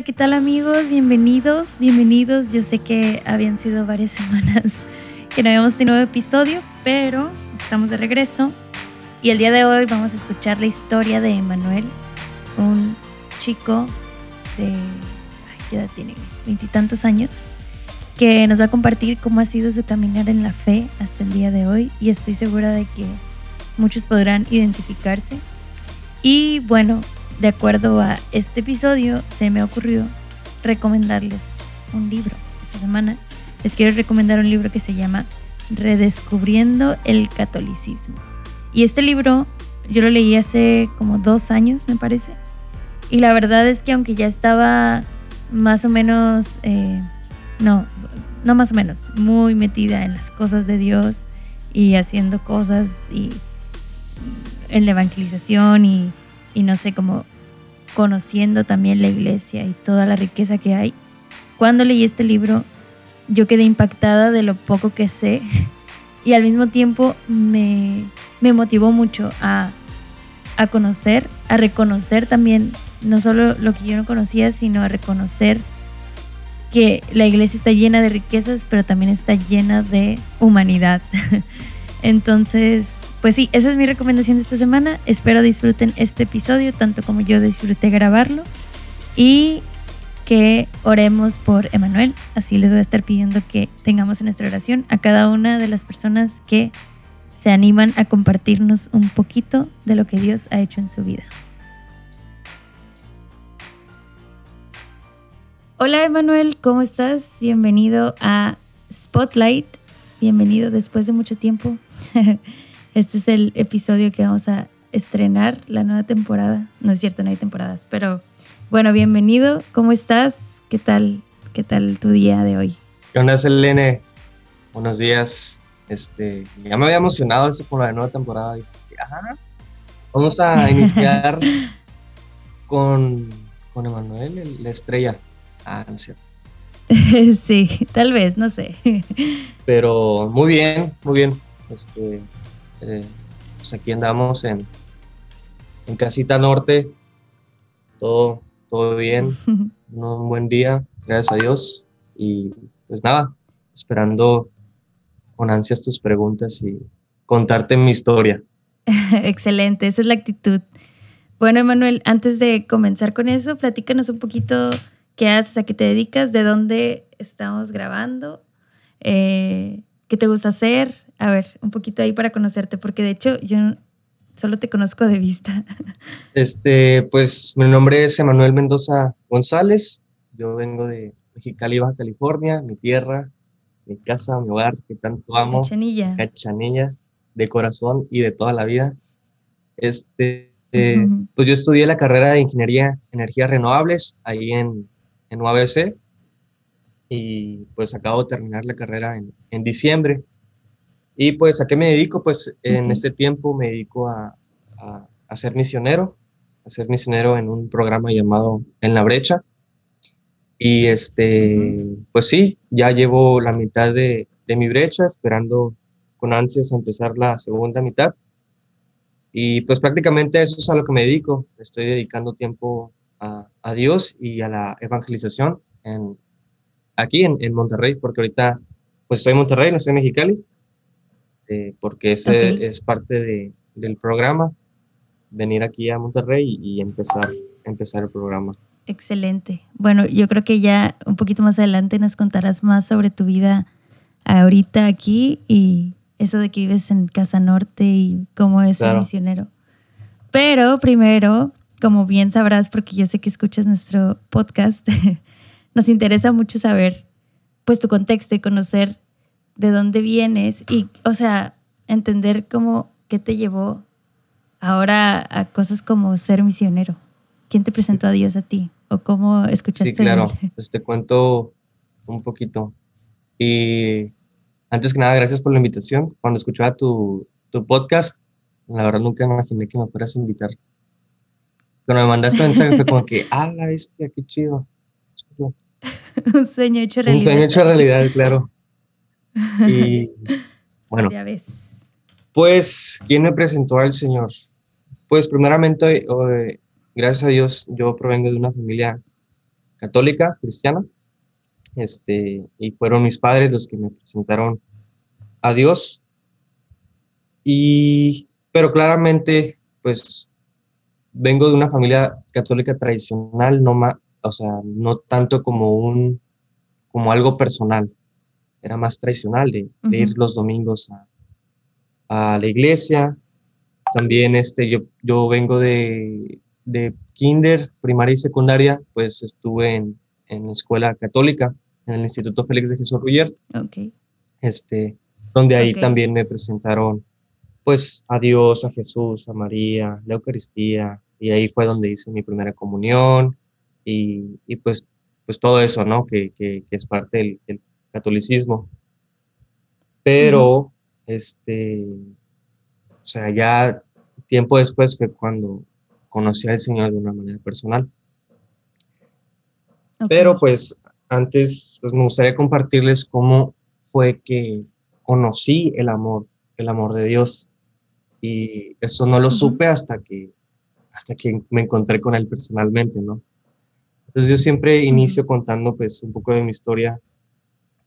Hola, ¿qué tal amigos? Bienvenidos, bienvenidos. Yo sé que habían sido varias semanas que no habíamos tenido nuevo episodio, pero estamos de regreso. Y el día de hoy vamos a escuchar la historia de Emanuel, un chico de... ¿qué edad tiene? 20 y tantos años, que nos va a compartir cómo ha sido su caminar en la fe hasta el día de hoy. Y estoy segura de que muchos podrán identificarse. Y bueno, de acuerdo a este episodio, se me ocurrió recomendarles un libro. Esta semana les quiero recomendar un libro que se llama Redescubriendo el Catolicismo. Y este libro yo lo leí hace como 2 años, me parece. Y la verdad es que aunque ya estaba más o menos, no más o menos, muy metida en las cosas de Dios y haciendo cosas y en la evangelización y no sé, como conociendo también la iglesia y toda la riqueza que hay. Cuando leí este libro, yo quedé impactada de lo poco que sé y al mismo tiempo me motivó mucho a conocer, a reconocer también, no solo lo que yo no conocía, sino a reconocer que la iglesia está llena de riquezas, pero también está llena de humanidad. Entonces, pues sí, esa es mi recomendación de esta semana. Espero disfruten este episodio tanto como yo disfruté grabarlo y que oremos por Emanuel. Así les voy a estar pidiendo que tengamos en nuestra oración a cada una de las personas que se animan a compartirnos un poquito de lo que Dios ha hecho en su vida. Hola Emanuel, ¿cómo estás? Bienvenido a Spotlight. Bienvenido después de mucho tiempo. Este es el episodio que vamos a estrenar, la nueva temporada. No es cierto, no hay temporadas, pero bueno, bienvenido. ¿Cómo estás? ¿Qué tal tu día de hoy? ¿Qué onda, Selene? Buenos días. Ya me había emocionado eso por la nueva temporada. Y dije, ajá, vamos a iniciar con Emanuel, la estrella. Ah, no es cierto. Sí, tal vez, no sé. Pero muy bien, muy bien. Pues aquí andamos en Casita Norte, todo bien, un buen día, gracias a Dios, y pues nada, esperando con ansias tus preguntas y contarte mi historia. Excelente, esa es la actitud. Bueno, Emanuel, antes de comenzar con eso, platícanos un poquito qué haces, a qué te dedicas, de dónde estamos grabando, qué te gusta hacer. A ver, un poquito ahí para conocerte, porque de hecho yo solo te conozco de vista. Pues mi nombre es Emanuel Mendoza González, yo vengo de Mexicali, Baja California, mi tierra, mi casa, mi hogar, que tanto amo. Cachanilla, de corazón y de toda la vida. Uh-huh. Pues yo estudié la carrera de Ingeniería en Energías Renovables, ahí en UABC, y pues acabo de terminar la carrera en diciembre. Y pues, ¿a qué me dedico? Pues en este tiempo me dedico a ser misionero, en un programa llamado En la Brecha. Y pues sí, ya llevo la mitad de mi brecha, esperando con ansias empezar la segunda mitad. Y pues prácticamente eso es a lo que me dedico. Estoy dedicando tiempo a Dios y a la evangelización aquí en Monterrey, porque ahorita pues estoy en Monterrey, no estoy en Mexicali. Porque ese es parte del programa, venir aquí a Monterrey y empezar el programa. Excelente. Bueno, yo creo que ya un poquito más adelante nos contarás más sobre tu vida ahorita aquí y eso de que vives en Casa Norte y cómo es el misionero. Pero primero, como bien sabrás, porque yo sé que escuchas nuestro podcast, nos interesa mucho saber pues tu contexto y conocer de dónde vienes y, o sea, entender cómo, qué te llevó ahora a cosas como ser misionero. ¿Quién te presentó a Dios a ti? ¿O cómo escuchaste? Sí, claro. Te cuento un poquito. Y antes que nada, gracias por la invitación. Cuando escuchaba tu podcast, la verdad nunca imaginé que me fueras a invitar. Cuando me mandaste mensaje fue como que, ¡ah, la bestia, qué chido! Un sueño hecho realidad. Un sueño hecho realidad, claro. Y bueno, ya ves. Pues, ¿quién me presentó al Señor? Pues primeramente, gracias a Dios, yo provengo de una familia católica, cristiana, y fueron mis padres los que me presentaron a Dios. Pero claramente, pues, vengo de una familia católica tradicional, no tanto como algo personal, era más tradicional de ir los domingos a la iglesia. También yo vengo de kinder, primaria y secundaria, pues estuve en escuela católica, en el Instituto Félix de Jesús Rubier, okay. Donde ahí también me presentaron, pues, a Dios, a Jesús, a María, la Eucaristía, y ahí fue donde hice mi primera comunión, y pues todo eso, ¿no? Que es parte del catolicismo. Pero, ya tiempo después fue cuando conocí al Señor de una manera personal. Okay. Pero, pues, antes pues, me gustaría compartirles cómo fue que conocí el amor de Dios. Y eso no lo supe hasta que me encontré con él personalmente, ¿no? Entonces yo siempre inicio contando pues un poco de mi historia,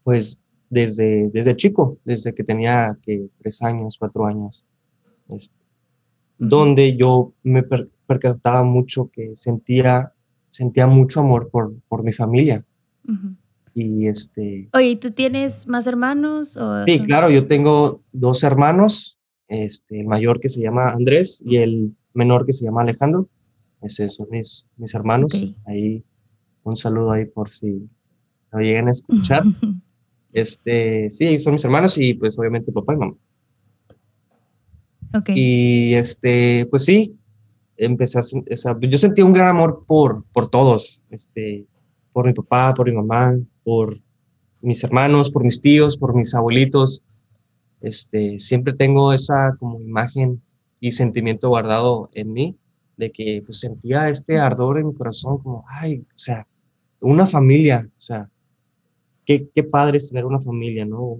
pues desde chico, desde que tenía 3 años, 4 años, donde yo me percataba mucho que sentía mucho amor por mi familia. Y Oye, ¿tú tienes más hermanos? Sí, claro, yo tengo 2 hermanos, el mayor que se llama Andrés y el menor que se llama Alejandro. Esos son mis hermanos. Okay. Ahí un saludo ahí por si lo llegan a escuchar. Sí, son mis hermanos y pues obviamente papá y mamá. Okay. Y pues sí, empecé yo sentía un gran amor por todos, por mi papá, por mi mamá, por mis hermanos, por mis tíos, por mis abuelitos. Siempre tengo esa como imagen y sentimiento guardado en mí de que pues sentía este ardor en mi corazón como, una familia, qué padre es tener una familia, ¿no?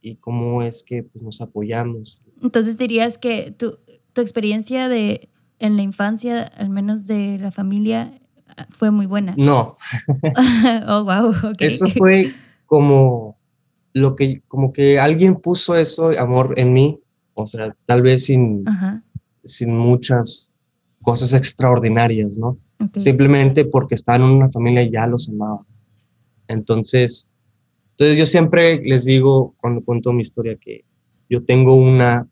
Y cómo es que pues, nos apoyamos. Entonces dirías que tu experiencia en la infancia, al menos de la familia, fue muy buena. No. Oh, wow, ok. Eso fue como que alguien puso eso, amor, en mí, tal vez sin muchas cosas extraordinarias, ¿no? Okay. Simplemente porque estaba en una familia y ya los amaba. Entonces yo siempre les digo, cuando cuento mi historia, que yo tengo una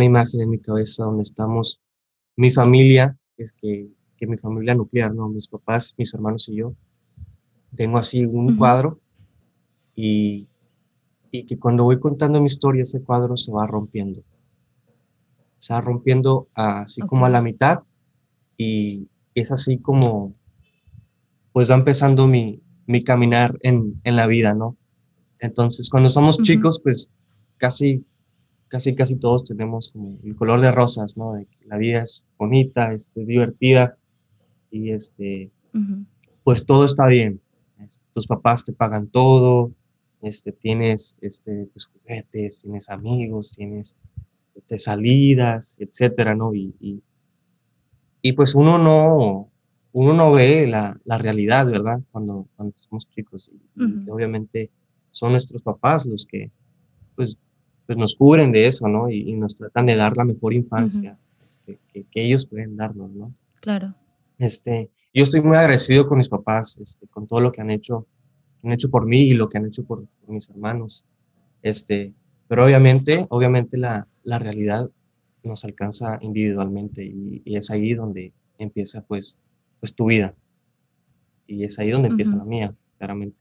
imagen en mi cabeza donde estamos mi familia, que mi familia nuclear, ¿no? Mis papás, mis hermanos y yo. Tengo así un cuadro y que cuando voy contando mi historia, ese cuadro se va rompiendo. Se va rompiendo así como a la mitad y es así como, pues va empezando mi caminar en la vida, ¿no? Entonces, cuando somos chicos, pues casi todos tenemos como el color de rosas, ¿no? De que la vida es bonita, es divertida y pues todo está bien. Tus papás te pagan todo, tienes tus juguetes, tienes amigos, tienes salidas, etcétera, ¿no? Y pues uno no ve la realidad, ¿verdad? Cuando somos chicos. Y obviamente son nuestros papás los que pues nos cubren de eso, ¿no? Y nos tratan de dar la mejor infancia que ellos pueden darnos, ¿no? Claro. Yo estoy muy agradecido con mis papás, con todo lo que han hecho por mí y lo que han hecho por mis hermanos. Pero obviamente la realidad nos alcanza individualmente y es ahí donde empieza pues tu vida. Y es ahí donde empieza la mía, claramente.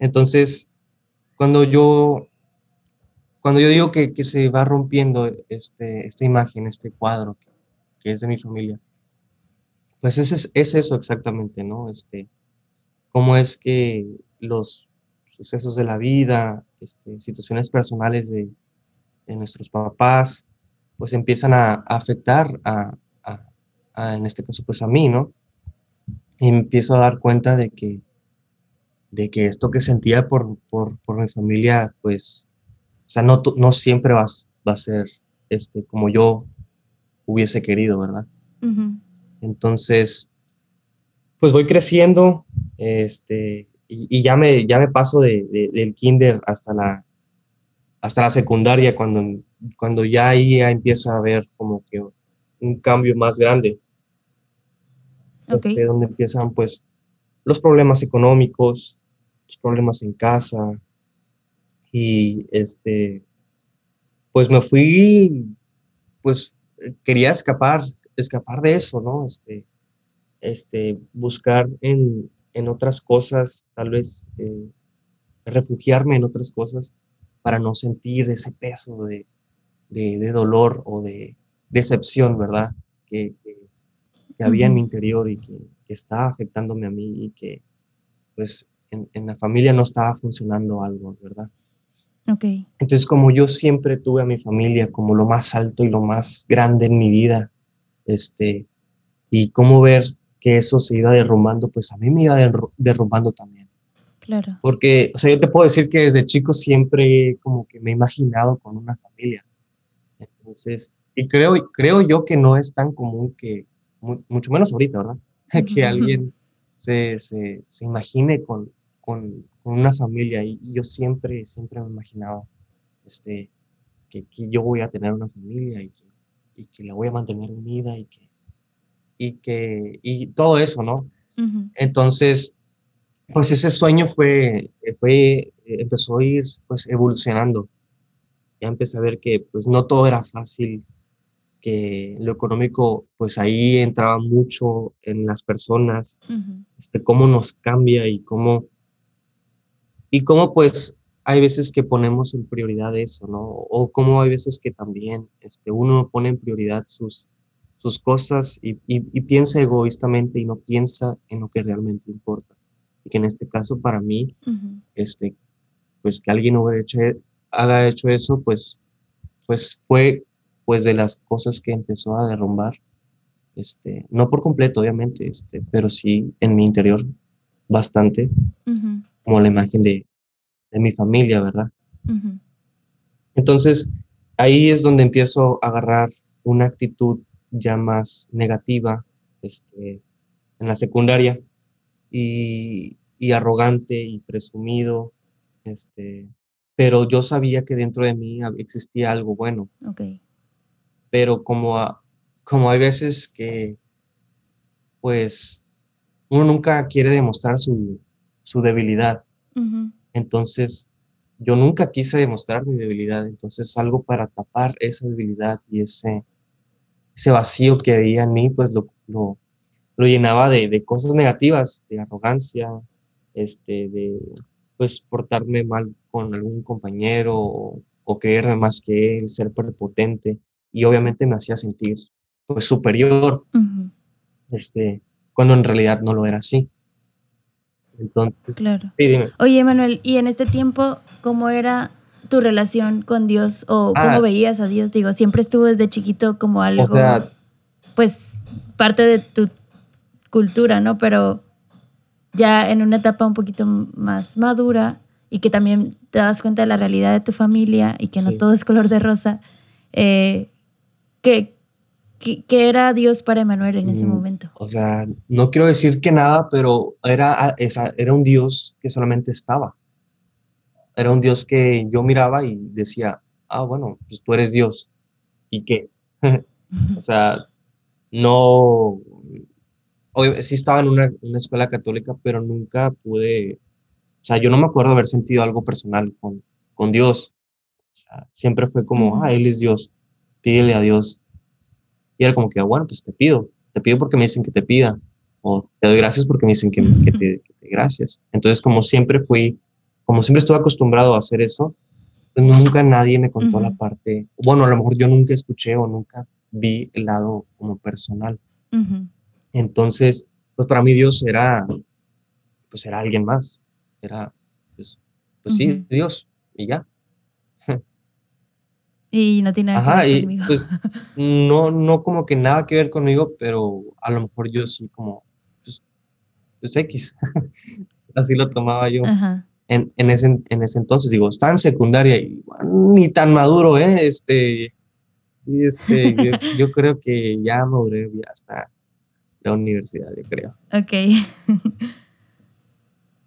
Entonces, cuando yo digo que se va rompiendo esta imagen, este cuadro que es de mi familia, pues es eso exactamente, ¿no? Cómo es que los sucesos de la vida, situaciones personales de nuestros papás, pues empiezan a afectar a en este caso, pues a mí, ¿no? Y me empiezo a dar cuenta de que esto que sentía por mi familia, pues, no siempre va a ser como yo hubiese querido, ¿verdad? Entonces, pues voy creciendo, y ya me paso del kinder hasta la secundaria, cuando ya ahí empieza a haber como que un cambio más grande. Okay. Donde empiezan pues los problemas económicos, los problemas en casa, y pues me fui, pues quería escapar de eso, ¿no? Buscar en otras cosas, tal vez refugiarme en otras cosas para no sentir ese peso de dolor o de decepción, ¿verdad? Que había en mi interior y que estaba afectándome a mí, y que pues en la familia no estaba funcionando algo, ¿verdad? Okay. Entonces, como yo siempre tuve a mi familia como lo más alto y lo más grande en mi vida, y cómo ver que eso se iba derrumbando, pues a mí me iba derrumbando también. Claro. Porque, o sea, yo te puedo decir que desde chico siempre como que me he imaginado con una familia. Entonces, y creo yo que no es tan común que, mucho menos ahorita, ¿verdad? Que alguien se imagine con una familia, y yo siempre me imaginaba que yo voy a tener una familia y que la voy a mantener unida y todo eso, ¿no? Uh-huh. Entonces, pues ese sueño empezó a ir pues evolucionando. Ya empecé a ver que pues no todo era fácil, que lo económico pues ahí entraba mucho en las personas, uh-huh. Cómo nos cambia y cómo pues hay veces que ponemos en prioridad eso, ¿no? O cómo hay veces que también uno pone en prioridad sus cosas y piensa egoístamente y no piensa en lo que realmente importa. Y que en este caso para mí, uh-huh. Pues que alguien haga hecho eso, pues fue pues de las cosas que empezó a derrumbar, no por completo obviamente, pero sí en mi interior bastante, uh-huh. Como la imagen de mi familia, ¿verdad? Uh-huh. Entonces, ahí es donde empiezo a agarrar una actitud ya más negativa, en la secundaria, y arrogante y presumido, pero yo sabía que dentro de mí existía algo bueno. Okay. Pero como hay veces que, pues, uno nunca quiere demostrar su debilidad. Uh-huh. Entonces, yo nunca quise demostrar mi debilidad. Entonces, algo para tapar esa debilidad y ese vacío que había en mí, pues lo llenaba de cosas negativas, de arrogancia, de pues portarme mal con algún compañero o creerme más que él, ser prepotente, y obviamente me hacía sentir pues superior, uh-huh. Cuando en realidad no lo era así. Entonces, claro. Sí, dime. Oye, Emanuel, ¿y en este tiempo cómo era tu relación con Dios o cómo veías a Dios? Digo, siempre estuvo desde chiquito como algo, o sea, pues parte de tu cultura, ¿no? Pero ya en una etapa un poquito más madura y que también te das cuenta de la realidad de tu familia y que no todo es color de rosa, ¿qué era Dios para Emanuel en ese momento? O sea, no quiero decir que nada, pero era un Dios que solamente estaba. Era un Dios que yo miraba y decía, bueno, pues tú eres Dios. ¿Y qué? O sea, no... Sí estaba en una escuela católica, pero nunca pude... O sea, yo no me acuerdo haber sentido algo personal con Dios. O sea, siempre fue como, Él es Dios, pídele a Dios. Y era como que, bueno, pues te pido porque me dicen que te pida. O te doy gracias porque me dicen que te gracias. Entonces, como siempre estuve acostumbrado a hacer eso, pues nunca nadie me contó la parte, bueno, a lo mejor yo nunca escuché o nunca vi el lado como personal. Uh-huh. Entonces, pues para mí Dios era alguien más, pues sí, Dios, y ya. Y no tiene nada que ver conmigo. Pues no como que nada que ver conmigo, pero a lo mejor yo sí como, pues X, así lo tomaba yo. Ajá. En ese entonces, digo, estaba en secundaria y bueno, ni tan maduro, yo creo que ya maduré hasta la universidad, yo creo. Ok.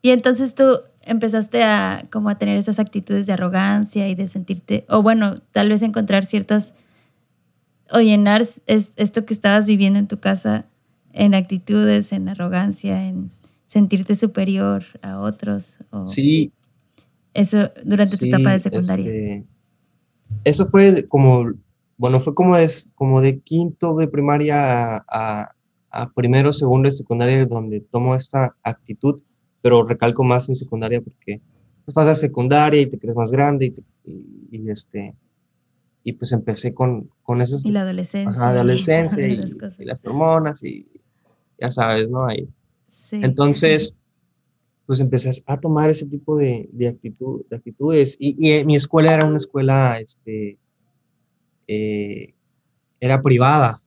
Y entonces tú empezaste a como a tener esas actitudes de arrogancia y de sentirte, o bueno, tal vez encontrar ciertas, o llenar esto que estabas viviendo en tu casa en actitudes, en arrogancia, en sentirte superior a otros. O sí. Eso durante tu etapa de secundaria. Eso fue como, bueno, fue como de quinto de primaria a primero, segundo de secundaria, donde tomo esta actitud. Pero recalco más en secundaria porque pues, vas a secundaria y te crees más grande y pues empecé con esas... Y la adolescencia. Ajá, adolescencia y las hormonas y ya sabes, ¿no? Ahí. Sí. Entonces, pues empecé a tomar ese tipo de actitudes y mi escuela era una escuela, era privada.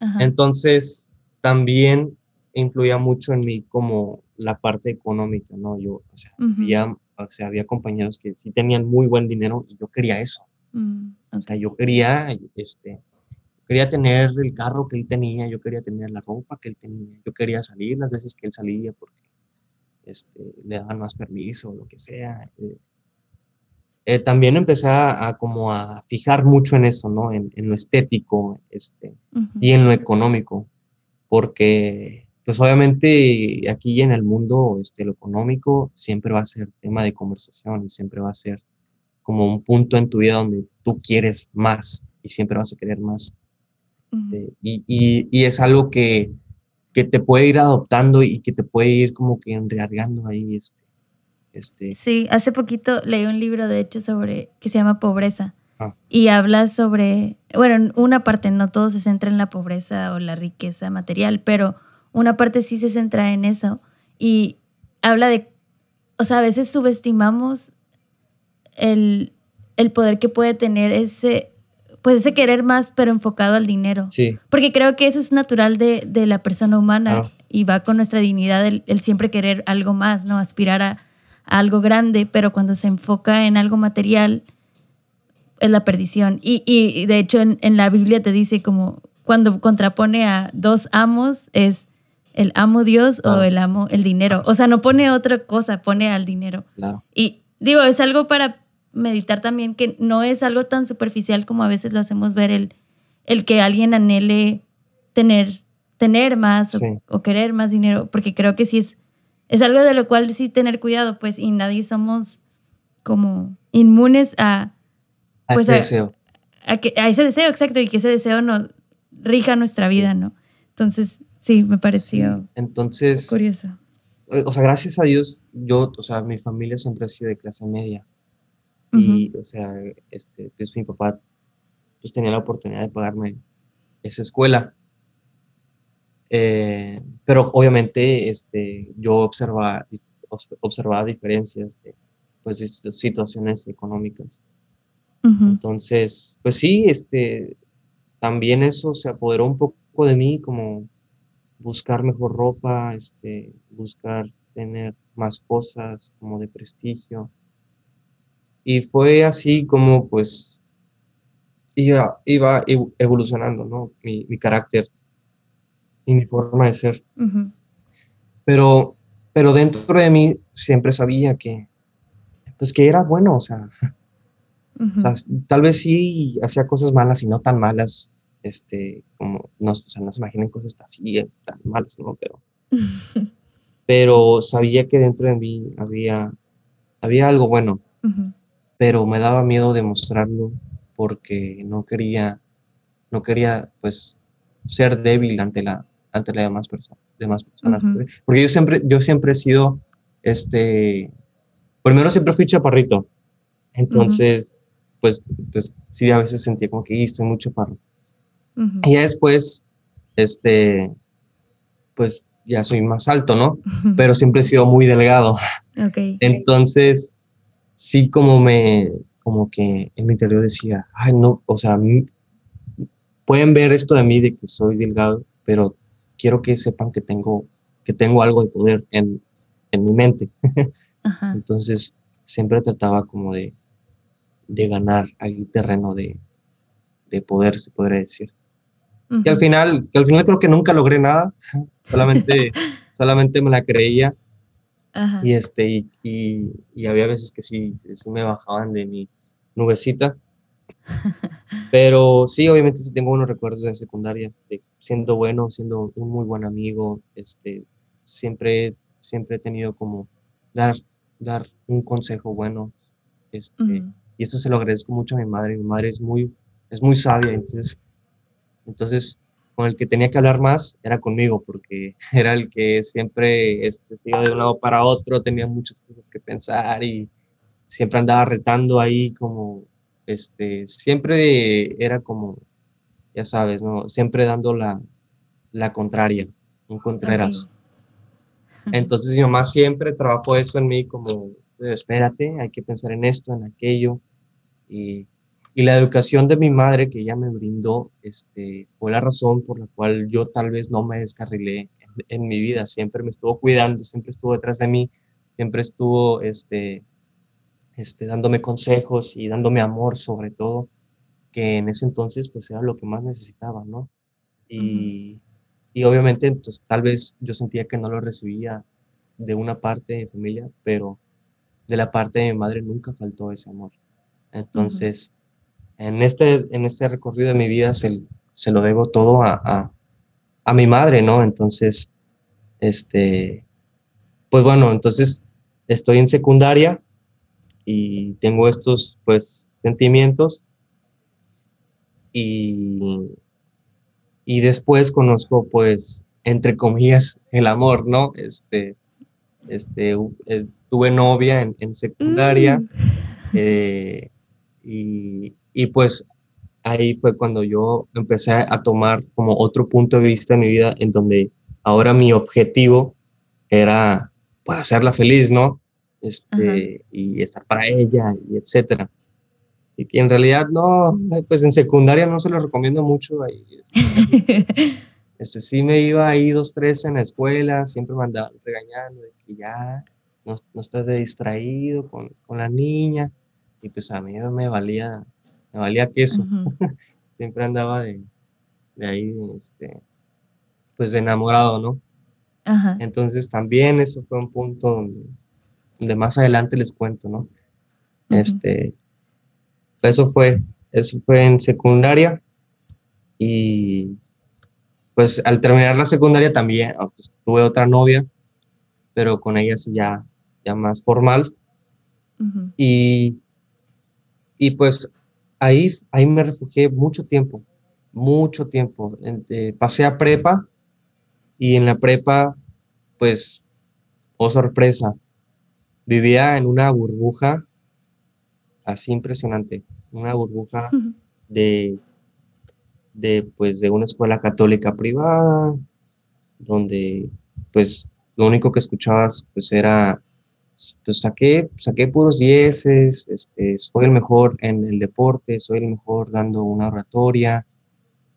Ajá. Entonces, también influía mucho en mí como... la parte económica, ¿no? Yo, o sea, uh-huh. había compañeros que sí tenían muy buen dinero y yo quería eso. Uh-huh. Okay. O sea, yo quería, quería tener el carro que él tenía, yo quería tener la ropa que él tenía, yo quería salir las veces que él salía porque le daban más permiso, lo que sea. También empecé a fijar mucho en eso, ¿no? En lo estético, uh-huh. y en lo económico, porque... Pues obviamente aquí en el mundo lo económico siempre va a ser tema de conversación y siempre va a ser como un punto en tu vida donde tú quieres más y siempre vas a querer más. Uh-huh. Y es algo que te puede ir adoptando y que te puede ir como que enreargando ahí. Sí, hace poquito leí un libro de hecho sobre que se llama Pobreza. Y habla sobre, bueno, una parte no todo se centra en la pobreza o la riqueza material, pero... Una parte sí se centra en eso y habla de, o sea, a veces subestimamos el poder que puede tener ese querer más, pero enfocado al dinero. Sí. Porque creo que eso es natural de la persona humana y va con nuestra dignidad el siempre querer algo más, ¿no? Aspirar a algo grande, pero cuando se enfoca en algo material es la perdición. Y de hecho en la Biblia te dice como cuando contrapone a dos amos es... el amo Dios o el amo el dinero. O sea, no pone otra cosa, pone al dinero. Claro. Y digo, es algo para meditar también, que no es algo tan superficial como a veces lo hacemos ver, el que alguien anhele tener más, sí, o querer más dinero, porque creo que sí es algo de lo cual sí tener cuidado, pues, y nadie somos como inmunes a ese deseo. A ese deseo, exacto, y que ese deseo no rija nuestra vida, ¿no? Entonces... Sí, me pareció. Sí, entonces, curioso. O sea, gracias a Dios, mi familia siempre ha sido de clase media. Uh-huh. Y, pues mi papá pues, tenía la oportunidad de pagarme esa escuela. Pero obviamente yo observaba diferencias de situaciones económicas. Uh-huh. Entonces, pues sí, también eso se apoderó un poco de mí, como... buscar mejor ropa, buscar tener más cosas como de prestigio. Y fue así como pues iba evolucionando, ¿no? Mi carácter y mi forma de ser. Uh-huh. Pero dentro de mí siempre sabía que era bueno, o sea, uh-huh. Tal vez sí hacía cosas malas y no tan malas. Como no se imaginen cosas así tan malas, ¿no? Pero sabía que dentro de mí había algo bueno, uh-huh. pero me daba miedo demostrarlo porque no quería pues ser débil ante las demás personas, uh-huh. porque yo siempre he sido primero siempre fui chaparrito, entonces uh-huh. pues sí, a veces sentía como que estoy muy chaparro. Uh-huh. Y ya después, pues ya soy más alto, ¿no? Uh-huh. Pero siempre he sido muy delgado. Okay. Entonces, sí como que en mi interior decía, ay, no, o sea, pueden ver esto de mí de que soy delgado, pero quiero que sepan que tengo algo de poder en mi mente. Uh-huh. Entonces, siempre trataba como de ganar ahí terreno de poder, se podría decir. Uh-huh. Que al final creo que nunca logré nada, solamente me la creía. Ajá. Y había veces que sí me bajaban de mi nubecita, pero sí, obviamente sí tengo buenos recuerdos de secundaria, de siendo bueno, siendo un muy buen amigo, siempre he tenido como dar un consejo bueno, uh-huh. Y esto se lo agradezco mucho a mi madre. Mi madre es muy sabia, entonces con el que tenía que hablar más era conmigo, porque era el que siempre se iba de un lado para otro, tenía muchas cosas que pensar y siempre andaba retando ahí, como, siempre era como, ya sabes, ¿no? Siempre dando la contraria, un Contreras. Okay. Entonces mi mamá siempre trabajó eso en mí, como, espérate, hay que pensar en esto, en aquello, y la educación de mi madre que ella me brindó fue la razón por la cual yo tal vez no me descarrilé en mi vida. Siempre me estuvo cuidando, siempre estuvo detrás de mí, siempre estuvo dándome consejos y dándome amor, sobre todo, que en ese entonces pues era lo que más necesitaba, ¿no? Y obviamente entonces, tal vez yo sentía que no lo recibía de una parte de mi familia, pero de la parte de mi madre nunca faltó ese amor. Entonces... Uh-huh. En este recorrido de mi vida se lo debo todo a mi madre, ¿no? Entonces, pues bueno, entonces estoy en secundaria y tengo estos, pues, sentimientos y después conozco, pues, entre comillas, el amor, ¿no? Tuve novia en secundaria y pues ahí fue cuando yo empecé a tomar como otro punto de vista en mi vida, en donde ahora mi objetivo era, pues, hacerla feliz, ¿no? Y estar para ella, y etcétera. Y que en realidad no, pues en secundaria no se lo recomiendo mucho. Ahí, sí me iba ahí 2, 3 en la escuela, siempre me andaban regañando de que ya no estás de distraído con la niña. Y pues a mí me valía queso. Uh-huh. Siempre andaba de ahí, pues de enamorado, ¿no? Ajá. Entonces también eso fue un punto donde más adelante les cuento, ¿no? Uh-huh. Eso fue en secundaria y pues al terminar la secundaria también pues, tuve otra novia, pero con ella sí ya más formal. Uh-huh. Y pues ahí me refugié mucho tiempo. Pasé a prepa y en la prepa, pues, oh sorpresa, vivía en una burbuja así impresionante, una burbuja uh-huh. de una escuela católica privada, donde, pues, lo único que escuchabas, pues, era... Pues saqué puros 10, soy el mejor en el deporte, soy el mejor dando una oratoria,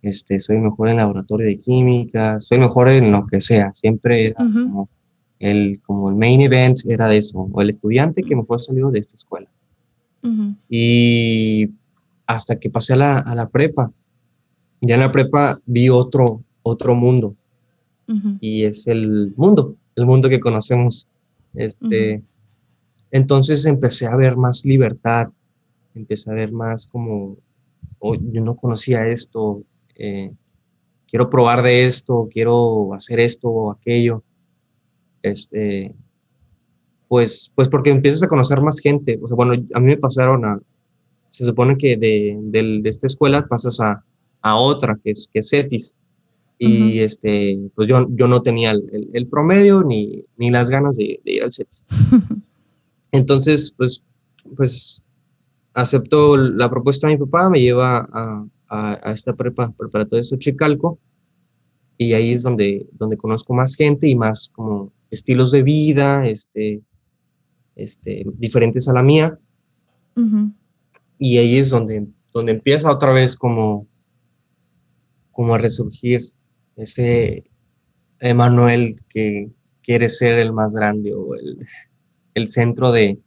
soy el mejor en la oratoria de química, soy el mejor en lo que sea. Siempre era uh-huh. como el main event era de eso, o el estudiante que mejor salió de esta escuela. Uh-huh. Y hasta que pasé a la prepa, ya en la prepa vi otro mundo, uh-huh. y es el mundo que conocemos. Uh-huh. Entonces empecé a ver más libertad, empecé a ver más como, oh, yo no conocía esto, quiero probar de esto, quiero hacer esto o aquello, pues porque empiezas a conocer más gente. O sea, bueno, a mí me pasaron se supone que de esta escuela pasas a otra, que es CETIS. Y uh-huh. Pues yo no tenía el promedio ni las ganas de ir al CETIS. Entonces, pues acepto la propuesta de mi papá, me lleva a esta preparatoria de Xochicalco, y ahí es donde conozco más gente y más como estilos de vida, diferentes a la mía. Uh-huh. Y ahí es donde empieza otra vez como a resurgir ese Emanuel que quiere ser el más grande o el centro de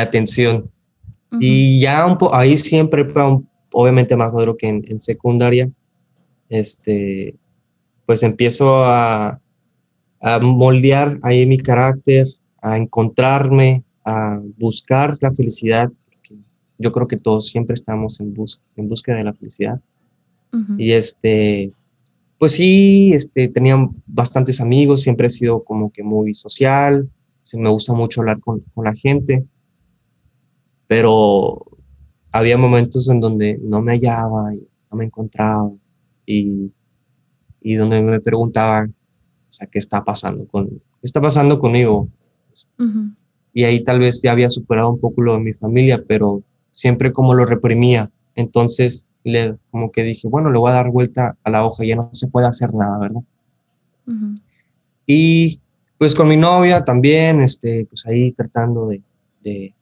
atención. Uh-huh. Y ya ahí siempre, obviamente más maduro que en secundaria, pues empiezo a moldear ahí mi carácter, a encontrarme, a buscar la felicidad. Yo creo que todos siempre estamos en búsqueda de la felicidad. Uh-huh. Y pues sí, tenía bastantes amigos, siempre he sido como que muy social, me gusta mucho hablar con la gente, pero había momentos en donde no me hallaba, y no me encontraba, y donde me preguntaba, o sea, ¿qué está pasando conmigo? Uh-huh. Y ahí tal vez ya había superado un poco lo de mi familia, pero siempre como lo reprimía. Entonces como que dije, bueno, le voy a dar vuelta a la hoja, ya no se puede hacer nada, ¿verdad? Uh-huh. Y pues con mi novia también, pues ahí tratando de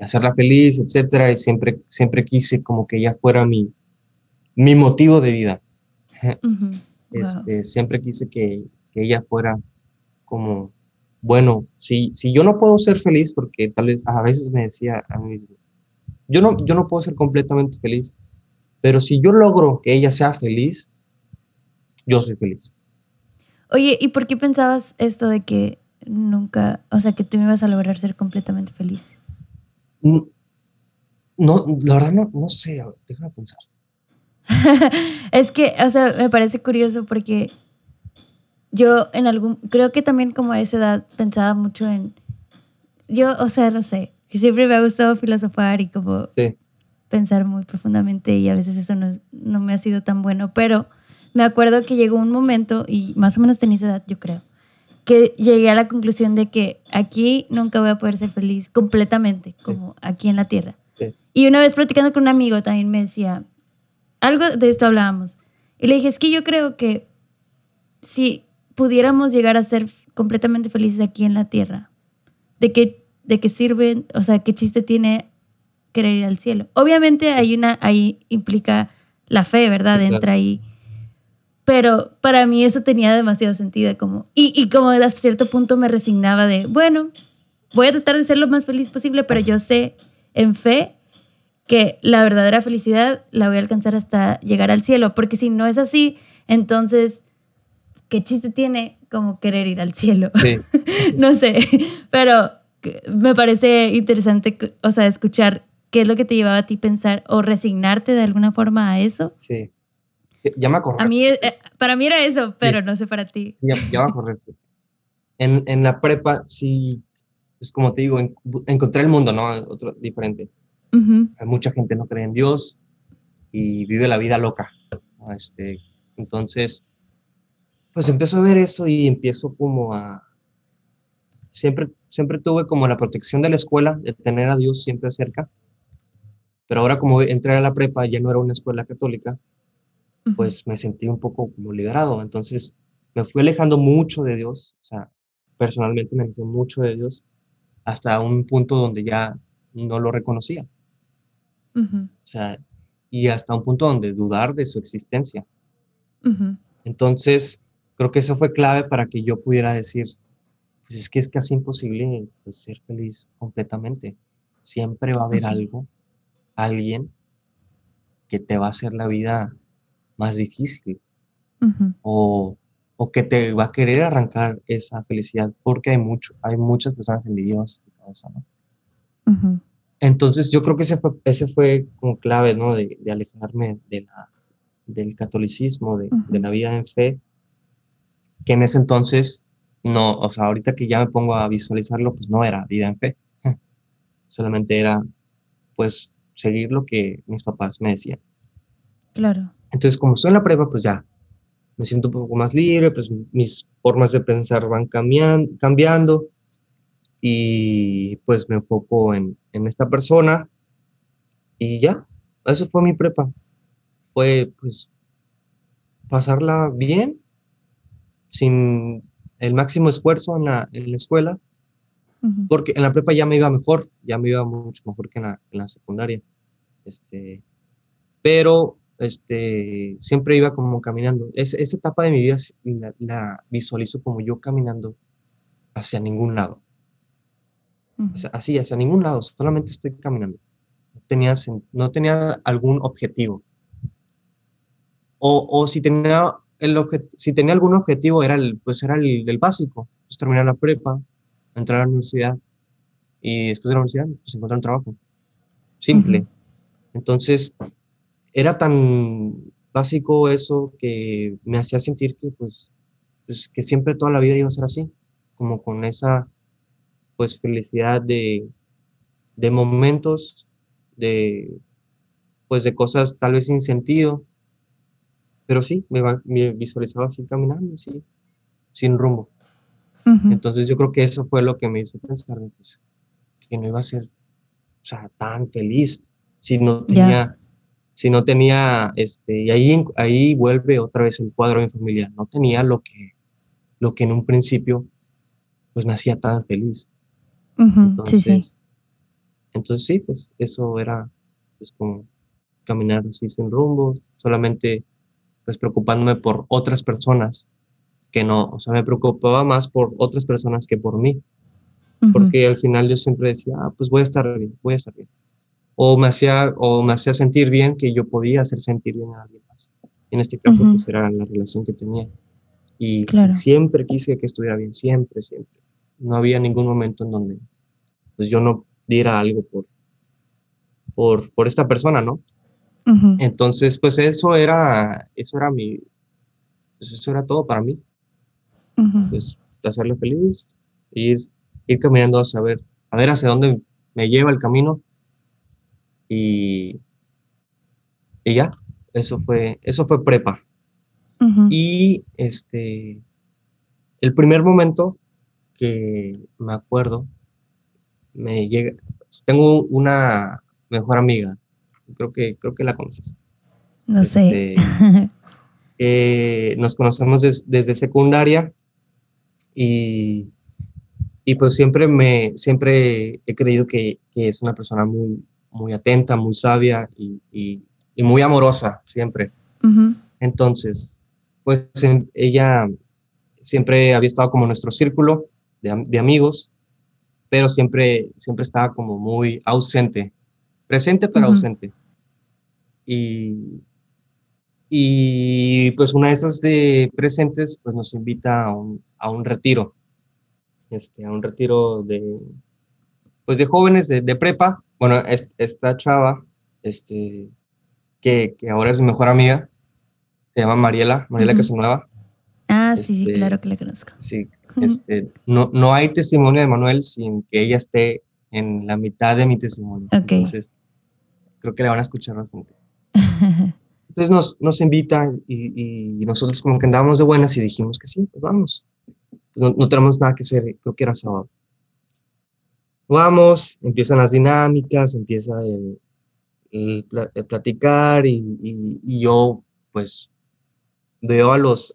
hacerla feliz, etcétera, y siempre quise como que ella fuera mi motivo de vida. Uh-huh. Wow. Siempre quise que ella fuera como, bueno, si yo no puedo ser feliz, porque tal vez a veces me decía a mí mismo, yo no puedo ser completamente feliz, pero si yo logro que ella sea feliz, yo soy feliz. Oye, ¿y por qué pensabas esto de que nunca, o sea, que tú no ibas a lograr ser completamente feliz? No, la verdad no sé, déjame pensar. Es que, o sea, me parece curioso porque yo creo que también como a esa edad pensaba mucho o sea, no sé, que siempre me ha gustado filosofar y como sí, pensar muy profundamente, y a veces eso no me ha sido tan bueno, pero me acuerdo que llegó un momento, y más o menos tenía esa edad, yo creo, que llegué a la conclusión de que aquí nunca voy a poder ser feliz completamente, como sí, aquí en la tierra. Sí. Y una vez platicando con un amigo también me decía, algo de esto hablábamos, y le dije, es que yo creo que si pudiéramos llegar a ser completamente felices aquí en la tierra, ¿de qué sirven? O sea, ¿qué chiste tiene querer ir al cielo? Obviamente ahí implica la fe, ¿verdad? Claro. Entra ahí. Pero para mí eso tenía demasiado sentido. Y como a cierto punto me resignaba de, bueno, voy a tratar de ser lo más feliz posible, pero yo sé en fe que la verdadera felicidad la voy a alcanzar hasta llegar al cielo. Porque si no es así, entonces, ¿qué chiste tiene como querer ir al cielo? Sí. No sé, pero me parece interesante, o sea, escuchar qué es lo que te llevaba a ti pensar o resignarte de alguna forma a eso. Sí, ya me acordé. Para mí era eso, pero sí, no sé para ti. Sí, ya me acordé. En la prepa, sí, pues como te digo, encontré el mundo, ¿no? Otro diferente. Uh-huh. Mucha gente no cree en Dios y vive la vida loca, ¿no? Entonces, pues empiezo a ver eso y empiezo como a... Siempre tuve como la protección de la escuela, de tener a Dios siempre cerca, pero ahora como entré a la prepa, ya no era una escuela católica, pues me sentí un poco como liberado. Entonces me fui alejando mucho de Dios, o sea, personalmente me alejé mucho de Dios hasta un punto donde ya no lo reconocía. Uh-huh. O sea, y hasta un punto donde dudar de su existencia. Uh-huh. Entonces creo que eso fue clave para que yo pudiera decir, pues es que es casi imposible, pues, ser feliz completamente. Siempre va a haber algo, alguien que te va a hacer la vida más difícil. Uh-huh. O que te va a querer arrancar esa felicidad, porque hay muchas personas envidiosas y todo eso, ¿no? Uh-huh. Entonces yo creo que ese fue como clave, ¿no? De alejarme del catolicismo, uh-huh, de la vida en fe, que en ese entonces... No, o sea, ahorita que ya me pongo a visualizarlo, pues no era vida en fe. Solamente era, pues, seguir lo que mis papás me decían. Claro. Entonces, como estoy en la prepa, pues ya me siento un poco más libre, pues mis formas de pensar van cambiando y pues me enfoco en esta persona y ya, eso fue mi prepa. Fue, pues, pasarla bien, sin... el máximo esfuerzo en la escuela, uh-huh, porque en la prepa ya me iba mejor, ya me iba mucho mejor que en la secundaria, pero siempre iba como caminando. Esa etapa de mi vida la visualizo como yo caminando hacia ningún lado, uh-huh, así, hacia ningún lado, solamente estoy caminando, no tenía algún objetivo. o si tenía si tenía algún objetivo era el básico, pues terminar la prepa, entrar a la universidad y después de la universidad pues encontrar un trabajo simple. Uh-huh. Entonces era tan básico eso que me hacía sentir que pues que siempre toda la vida iba a ser así, como con esa pues felicidad de momentos, de cosas tal vez sin sentido, pero sí, me visualizaba así caminando, así, sin rumbo. Uh-huh. Entonces yo creo que eso fue lo que me hizo pensar, pues, que no iba a ser, o sea, tan feliz si no tenía, y ahí vuelve otra vez el cuadro de mi familia, no tenía lo que en un principio, pues me hacía tan feliz. Uh-huh. Entonces sí, pues eso era, pues como caminar así sin rumbo, solamente pues preocupándome por otras personas que no, o sea, me preocupaba más por otras personas que por mí. Uh-huh. Porque al final yo siempre decía, pues voy a estar bien. O me hacía sentir bien que yo podía hacer sentir bien a alguien más. En este caso, uh-huh, pues era la relación que tenía. Y claro, siempre quise que estuviera bien, siempre, siempre. No había ningún momento en donde pues yo no diera algo por esta persona, ¿no? Uh-huh. Entonces, pues eso era todo para mí. Uh-huh. Pues hacerle feliz, ir caminando a ver hacia dónde me lleva el camino y ya, eso fue prepa. Uh-huh. Y el primer momento que me acuerdo, me llega, tengo una mejor amiga. Creo que la conoces. No sé. Nos conocemos desde secundaria y pues siempre he creído que es una persona muy, muy atenta, muy sabia y muy amorosa, siempre. Uh-huh. Entonces, pues ella siempre había estado como en nuestro círculo de amigos, pero siempre estaba como muy ausente. Presente pero, uh-huh, ausente. Y pues una de esas de presentes pues nos invita a un retiro. A un retiro de jóvenes de prepa. Bueno, esta chava, que ahora es mi mejor amiga, se llama Mariela, uh-huh, Casanueva. Ah, sí, claro que la conozco. Sí, uh-huh. No hay testimonio de Emanuel sin que ella esté en la mitad de mi testimonio. Okay. Entonces, creo que la van a escuchar bastante. Entonces nos invita y nosotros como que andábamos de buenas y dijimos que sí, pues vamos. No tenemos nada que hacer, creo que era sábado. Vamos, empiezan las dinámicas, empieza el platicar y yo pues veo a los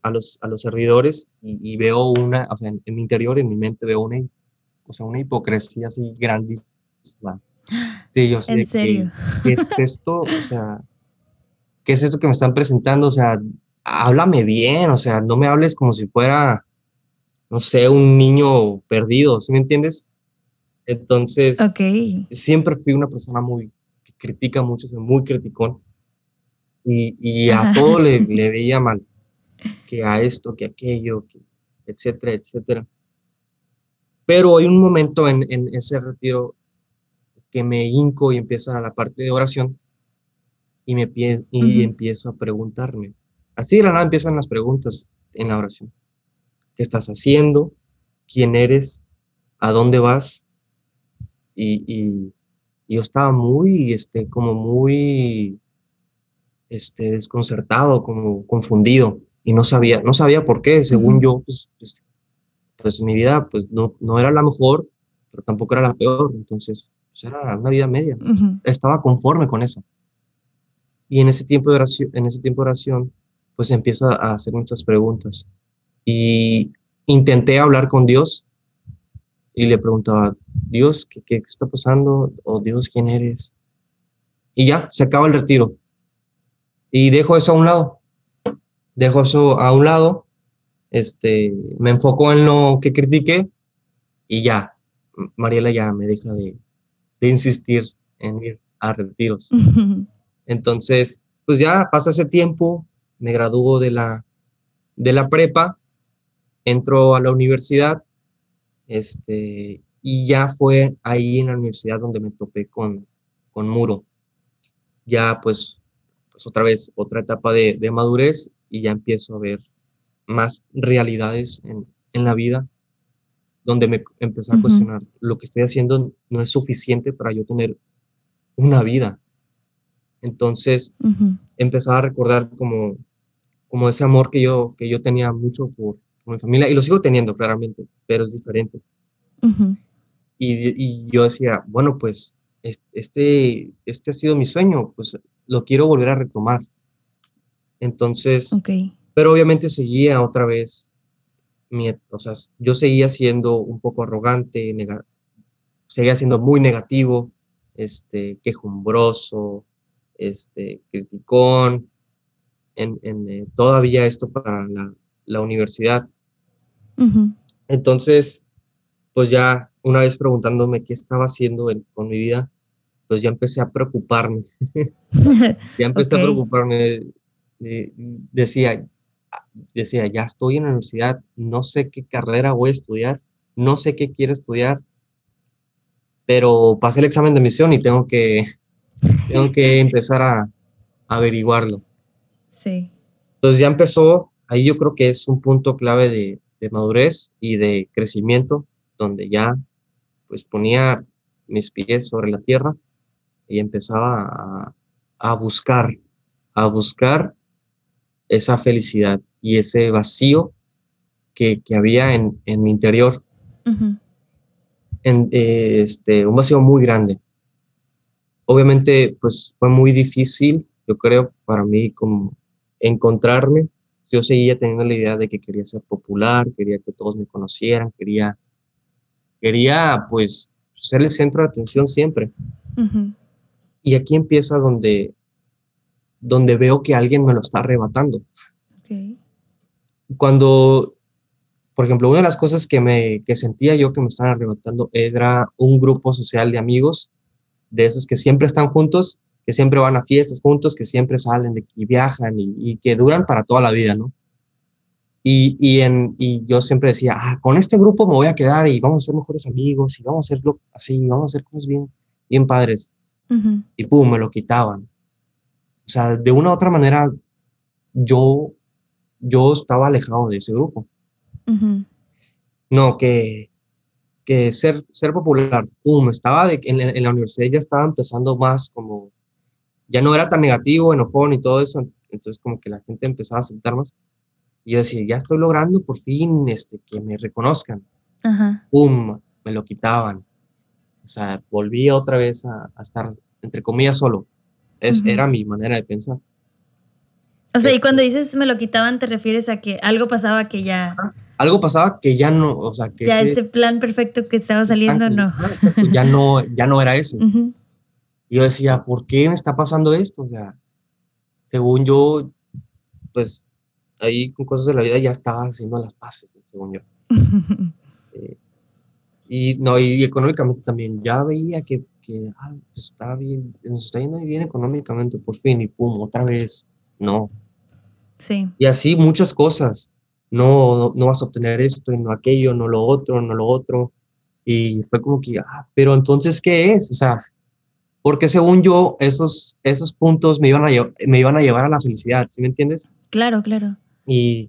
servidores y veo una, o sea, en mi interior, en mi mente veo una, o sea, una hipocresía así grandísima. Sí, yo sé. ¿En serio? ¿Qué es esto? O sea, ¿qué es esto que me están presentando? O sea, háblame bien, o sea, no me hables como si fuera, no sé, un niño perdido, ¿sí me entiendes? Entonces, okay, siempre fui una persona que critica mucho, soy muy criticón, y a todo le veía mal, que a esto, que a aquello, que etcétera, etcétera. Pero hay un momento en ese retiro que me hinco y empieza la parte de oración y uh-huh, empiezo a preguntarme. Así de la nada empiezan las preguntas en la oración. ¿Qué estás haciendo? ¿Quién eres? ¿A dónde vas? Y yo estaba muy, como muy, desconcertado, como confundido. Y no sabía por qué, según, uh-huh, yo, pues mi vida pues no era la mejor, pero tampoco era la peor, entonces pues era una vida media, uh-huh, estaba conforme con eso. Y en ese tiempo de oración, pues empieza a hacer muchas preguntas. Y intenté hablar con Dios y le preguntaba, Dios, ¿qué está pasando? O Dios, ¿quién eres? Y ya, se acaba el retiro. Y dejo eso a un lado. Me enfocó en lo que critiqué y ya, Mariela ya me deja de insistir en ir a retiros. Entonces, pues ya pasa ese tiempo, me gradúo de la prepa, entro a la universidad, y ya fue ahí en la universidad donde me topé con Muro. Ya pues otra vez, otra etapa de madurez, y ya empiezo a ver más realidades en la vida, donde me empecé a cuestionar, lo que estoy haciendo no es suficiente para yo tener una vida. Entonces, empezaba a recordar como ese amor que yo tenía mucho por mi familia, y lo sigo teniendo claramente, pero es diferente. Y yo decía, bueno, pues este ha sido mi sueño, pues lo quiero volver a retomar. Entonces, pero obviamente seguía otra vez, yo seguía siendo un poco arrogante, seguía siendo muy negativo, quejumbroso, criticón, todavía esto para la universidad. Entonces, pues ya una vez preguntándome qué estaba haciendo con mi vida, pues ya empecé a preocuparme. A preocuparme. Decía, ya estoy en la universidad, no sé qué carrera voy a estudiar, no sé qué quiero estudiar, pero pasé el examen de admisión y tengo que empezar a averiguarlo. Sí. Entonces ya empezó, ahí yo creo que es un punto clave de madurez y de crecimiento, donde ya pues ponía mis pies sobre la tierra y empezaba a buscar esa felicidad y ese vacío que había en mi interior. Un vacío muy grande. Obviamente, pues fue muy difícil, yo creo, para mí como encontrarme. Yo seguía teniendo la idea de que quería ser popular, quería que todos me conocieran, quería pues ser el centro de atención siempre. Y aquí empieza donde veo que alguien me lo está arrebatando. Cuando, por ejemplo, una de las cosas que sentía yo que me estaban arrebatando era un grupo social de amigos, de esos que siempre están juntos, que siempre van a fiestas juntos, que siempre salen y viajan y que duran para toda la vida, ¿no? Y yo siempre decía, con este grupo me voy a quedar y vamos a ser mejores amigos y vamos a hacerlo así, vamos a hacer cosas bien, bien padres. Y pum, me lo quitaban. O sea, de una u otra manera, yo estaba alejado de ese grupo. No, que ser popular, estaba en la universidad, ya estaba empezando más como, ya no era tan negativo, enojón y todo eso, entonces como que la gente empezaba a aceptar más. Y yo decía, ya estoy logrando por fin que me reconozcan. Me lo quitaban. O sea, volví otra vez a estar, entre comillas, solo. Era mi manera de pensar. O sea, y cuando dices me lo quitaban, ¿te refieres a que algo pasaba que ya... algo pasaba que ya no, o sea... que ya ese plan perfecto que estaba saliendo, no. Ya no era ese. Y yo decía, ¿por qué me está pasando esto? O sea, según yo, pues, ahí con cosas de la vida ya estaba haciendo las paces, según yo. Y económicamente también, ya veía que pues está bien, nos está yendo bien económicamente por fin, y pum, otra vez, no. Sí. Y así muchas cosas. No vas a obtener esto, no aquello, no lo otro. Y fue como que, pero entonces, ¿qué es? O sea, porque según yo, esos puntos me iban a llevar a la felicidad, ¿sí me entiendes? Claro. Y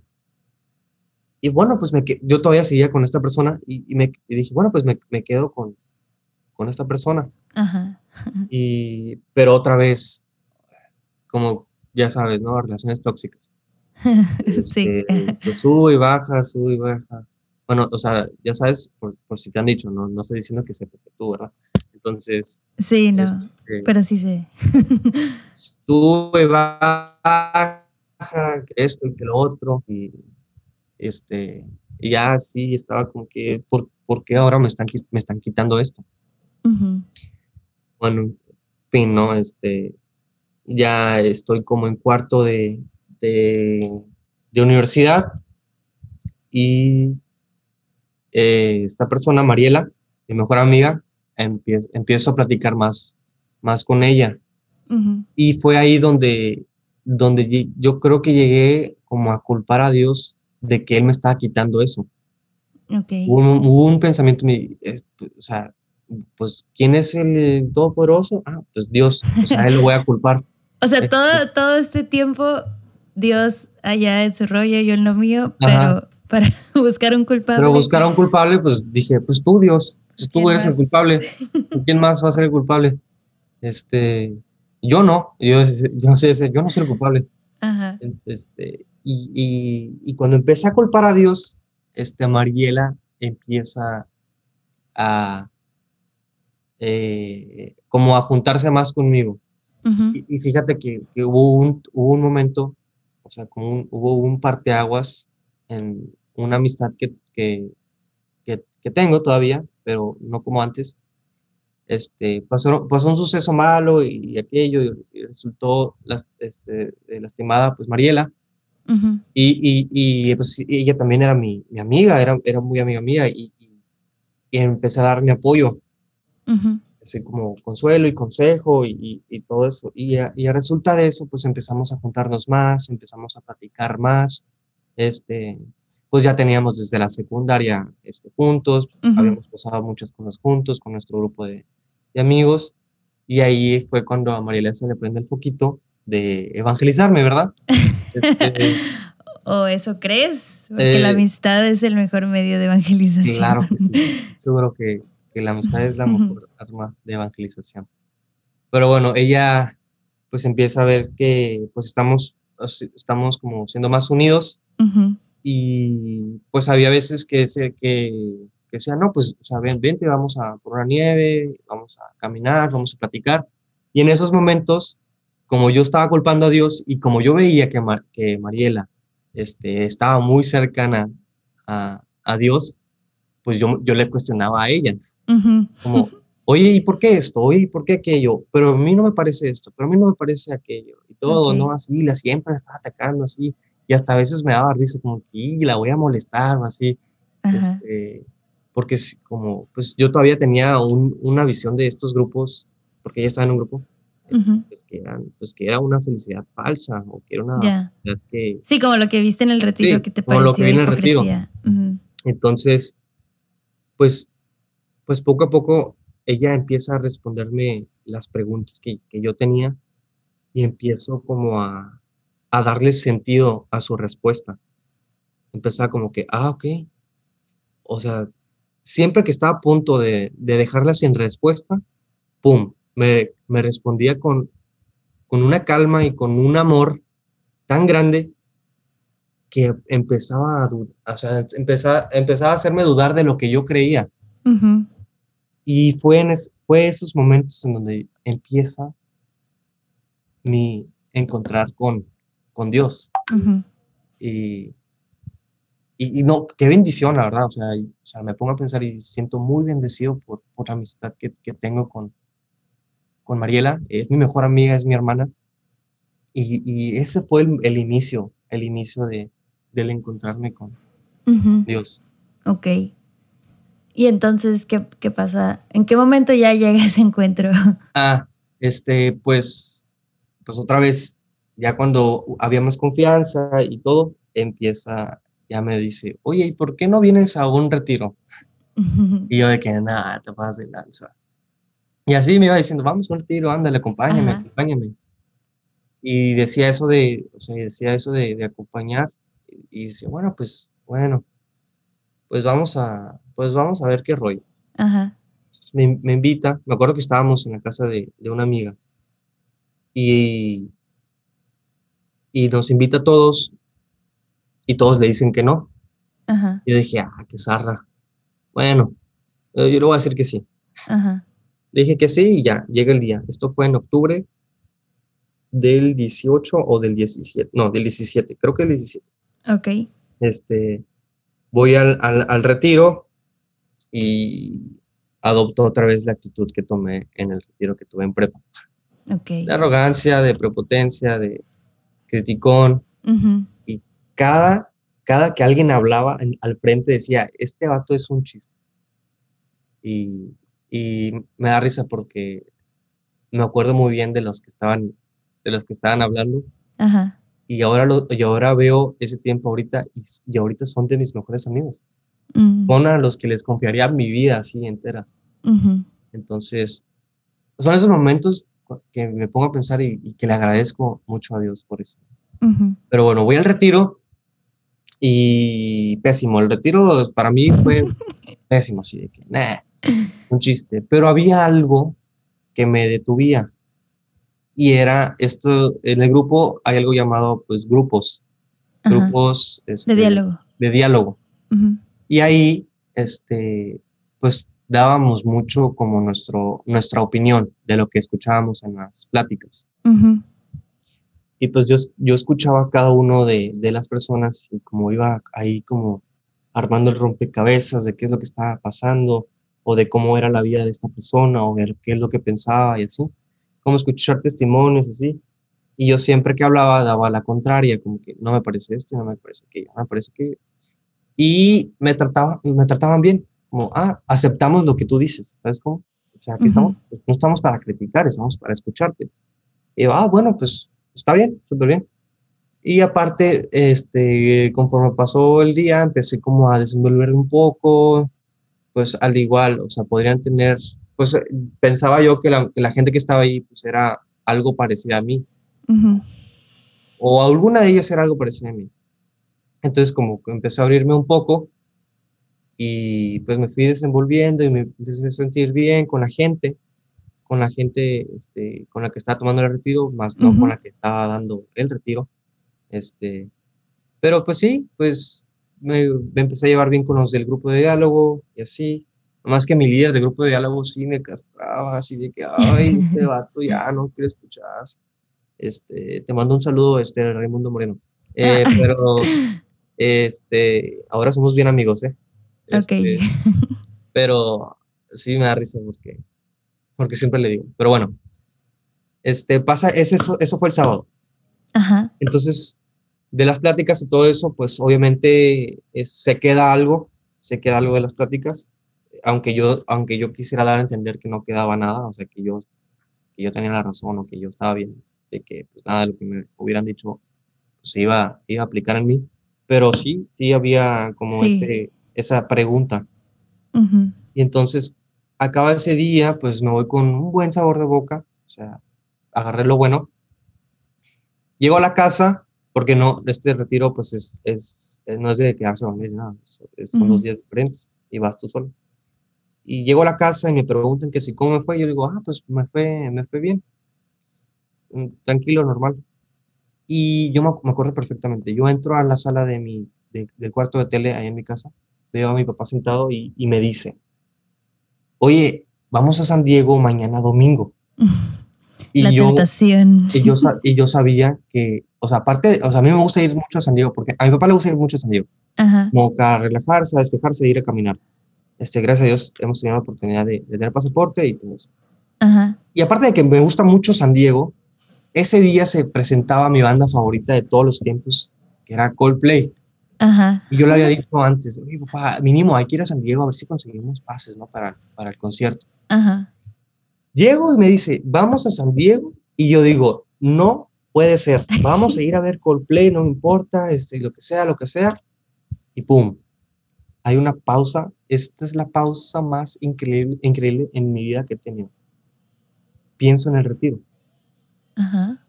bueno, pues yo todavía seguía con esta persona y dije, bueno, pues me quedo con esta persona. Pero otra vez, como ya sabes, ¿no? Relaciones tóxicas. Pues sube y baja. Bueno, o sea, ya sabes, por si te han dicho, no estoy diciendo que se perpetúe, ¿verdad? Entonces... sí, no, pero sí sé. Sube, baja, esto y que lo otro. Y ya sí estaba como que, ¿por qué ahora me están quitando esto? Bueno, en fin, ¿no? Ya estoy como en cuarto de universidad y esta persona, Mariela, mi mejor amiga, empiezo a platicar más con ella. Y fue ahí donde donde yo creo que llegué como a culpar a Dios de que Él me estaba quitando eso. Okay. Hubo un pensamiento, o sea, pues, ¿quién es el Todopoderoso? Ah, pues Dios, o sea, a Él lo voy a culpar. O sea, todo este tiempo Dios allá en su rollo, yo en lo mío, pero para buscar un culpable. Pero buscar a un culpable, pues dije, pues tú, Dios, pues, tú eres el culpable. ¿Quién más va a ser el culpable? Yo no soy el culpable. Ajá. Y cuando empecé a culpar a Dios, Mariela empieza a como a juntarse más conmigo. Uh-huh. Y fíjate que hubo un momento, o sea, hubo un parteaguas en una amistad que tengo todavía, pero no como antes. Pasó un suceso malo y aquello, y resultó lastimada, pues, Mariela. Uh-huh. Y pues ella también era mi amiga, era muy amiga mía, y empecé a dar mi apoyo, uh-huh, así como consuelo y consejo y todo eso, y a resulta de eso, pues empezamos a juntarnos más, empezamos a platicar más, pues ya teníamos desde la secundaria juntos, uh-huh, habíamos pasado muchas cosas juntos con nuestro grupo de amigos, y ahí fue cuando a Mariela se le prende el foquito de evangelizarme, ¿verdad? O eso crees, porque la amistad es el mejor medio de evangelización. Claro que sí, seguro que la amistad es la mejor arma de evangelización. Pero bueno, ella pues empieza a ver que pues estamos como siendo más unidos, uh-huh, y pues había veces que decía, no, pues o sea, vente, vamos a por la nieve, vamos a caminar, vamos a platicar, y en esos momentos, como yo estaba culpando a Dios y como yo veía que Mariela estaba muy cercana a Dios, pues yo le cuestionaba a ella. Uh-huh. Como, oye, ¿y por qué esto? Oye, ¿y por qué aquello? Pero a mí no me parece esto, pero a mí no me parece aquello. Y todo, okay, ¿no? Así, la siempre me estaba atacando así. Y hasta a veces me daba risa, como, y la voy a molestar, así. Uh-huh. Porque como, pues yo todavía tenía una visión de estos grupos, porque ella estaba en un grupo. Uh-huh. Que era una felicidad falsa, o que era una felicidad que... Sí, como lo que viste en el retiro, sí, que te pareció lo que vi en el retiro. Uh-huh. Entonces, pues poco a poco ella empieza a responderme las preguntas que yo tenía, y empiezo como a darle sentido a su respuesta. Empezaba como que, ok. O sea, siempre que estaba a punto de dejarla sin respuesta, ¡pum!, me respondía con una calma y con un amor tan grande que empezaba a dudar, o sea, empezaba a hacerme dudar de lo que yo creía. Uh-huh. Y fue esos momentos en donde empieza mi encontrar con Dios. Uh-huh. Y no, qué bendición, la verdad. O sea, me pongo a pensar y siento muy bendecido por la amistad que tengo con Mariela. Es mi mejor amiga, es mi hermana, y ese fue el inicio del encontrarme con, uh-huh, Dios. Ok. Y entonces, ¿qué pasa? ¿En qué momento ya llega ese encuentro? Pues otra vez, ya cuando había más confianza y todo, ya me dice, oye, ¿y por qué no vienes a un retiro? Uh-huh. Y yo de que, nada, te vas de lanza. Y así me iba diciendo, vamos a un retiro, ándale, acompáñame. Y decía eso de acompañar. Y decía, bueno, pues vamos a ver qué rollo. Ajá. Me invita, me acuerdo que estábamos en la casa de una amiga. Y nos invita a todos, y todos le dicen que no. Ajá. Yo dije, qué zarra. Bueno, yo le voy a decir que sí. Ajá. Le dije que sí y ya, llega el día. Esto fue en octubre del 18 o del 17. No, del 17, creo que el 17. Ok. Voy al retiro y adopto otra vez la actitud que tomé en el retiro que tuve en prepa. Ok. De arrogancia, de prepotencia, de criticón. Uh-huh. Y cada que alguien hablaba al frente decía, este vato es un chiste. Y me da risa porque me acuerdo muy bien de los que estaban hablando, Ajá. Y ahora veo ese tiempo ahorita y ahorita son de mis mejores amigos. Uh-huh. Son a los que les confiaría mi vida así entera. Uh-huh. Entonces, son esos momentos que me pongo a pensar y que le agradezco mucho a Dios por eso. Uh-huh. Pero bueno, voy al retiro y pésimo. El retiro para mí fue pésimo, así de que, un chiste. Pero había algo que me detuvía. Y era esto, en el grupo hay algo llamado pues grupos. Ajá. Grupos de diálogo. De diálogo. Uh-huh. Y ahí pues dábamos mucho como nuestra opinión de lo que escuchábamos en las pláticas. Uh-huh. Y pues yo escuchaba a cada uno de las personas y como iba ahí como armando el rompecabezas de qué es lo que estaba pasando o de cómo era la vida de esta persona o de qué es lo que pensaba y así. Como escuchar testimonios, así. Y yo siempre que hablaba daba la contraria, como que no me parece esto, no me parece aquello, no me parece aquello. Y me trataban bien, como, aceptamos lo que tú dices, ¿sabes cómo? O sea, aquí estamos, pues, no estamos para criticar, estamos para escucharte. Y yo, bueno, pues está bien, súper bien. Y aparte, conforme pasó el día, empecé como a desenvolverme un poco, pues al igual, o sea, podrían tener... Pues pensaba yo que la gente que estaba ahí pues era algo parecida a mí. Uh-huh. O alguna de ellas era algo parecida a mí. Entonces como que empecé a abrirme un poco y pues me fui desenvolviendo y me empecé a sentir bien con la gente con la que estaba tomando el retiro, más no con la que estaba dando el retiro. Pero pues sí, pues me empecé a llevar bien con los del grupo de diálogo y así. Más que mi líder de grupo de diálogo sí me castraba, así de que, ay, este vato ya no quiere escuchar. Te mando un saludo, Raimundo Moreno. Pero, ahora somos bien amigos, ¿eh? Ok. Pero sí me da risa porque siempre le digo. Pero bueno, pasa, eso fue el sábado. Ajá. Entonces, de las pláticas y todo eso, pues obviamente se queda algo de las pláticas. Aunque yo quisiera dar a entender que no quedaba nada, o sea, que yo tenía la razón o que yo estaba bien, de que pues, nada de lo que me hubieran dicho pues, se iba a aplicar en mí, pero sí había como esa pregunta. Uh-huh. Y entonces, acaba ese día, pues me voy con un buen sabor de boca, o sea, agarré lo bueno. Llego a la casa, porque no, este retiro pues no es de quedarse a dormir, nada, son dos días diferentes y vas tú solo. Y llego a la casa y me preguntan que si cómo me fue. Yo digo, pues me fue bien. Tranquilo, normal. Y yo me acuerdo perfectamente. Yo entro a la sala del cuarto de tele ahí en mi casa. Veo a mi papá sentado y me dice, oye, vamos a San Diego mañana domingo. Tentación. Y yo sabía que, o sea, aparte, o sea, a mí me gusta ir mucho a San Diego porque a mi papá le gusta ir mucho a San Diego. Ajá. Como para relajarse, a despejarse, ir a caminar. Gracias a Dios hemos tenido la oportunidad de tener pasaporte y todo eso. Ajá. Y aparte de que me gusta mucho San Diego, ese día se presentaba mi banda favorita de todos los tiempos, que era Coldplay. Ajá. Y yo le había dicho antes, oye papá, mínimo hay que ir a San Diego a ver si conseguimos pases, ¿no? Para el concierto. Ajá. Llego y me dice, vamos a San Diego, y yo digo, no puede ser, vamos a ir a ver Coldplay, no me importa, lo que sea, y pum. Hay una pausa, esta es la pausa más increíble en mi vida que he tenido. Pienso en el retiro. Ajá.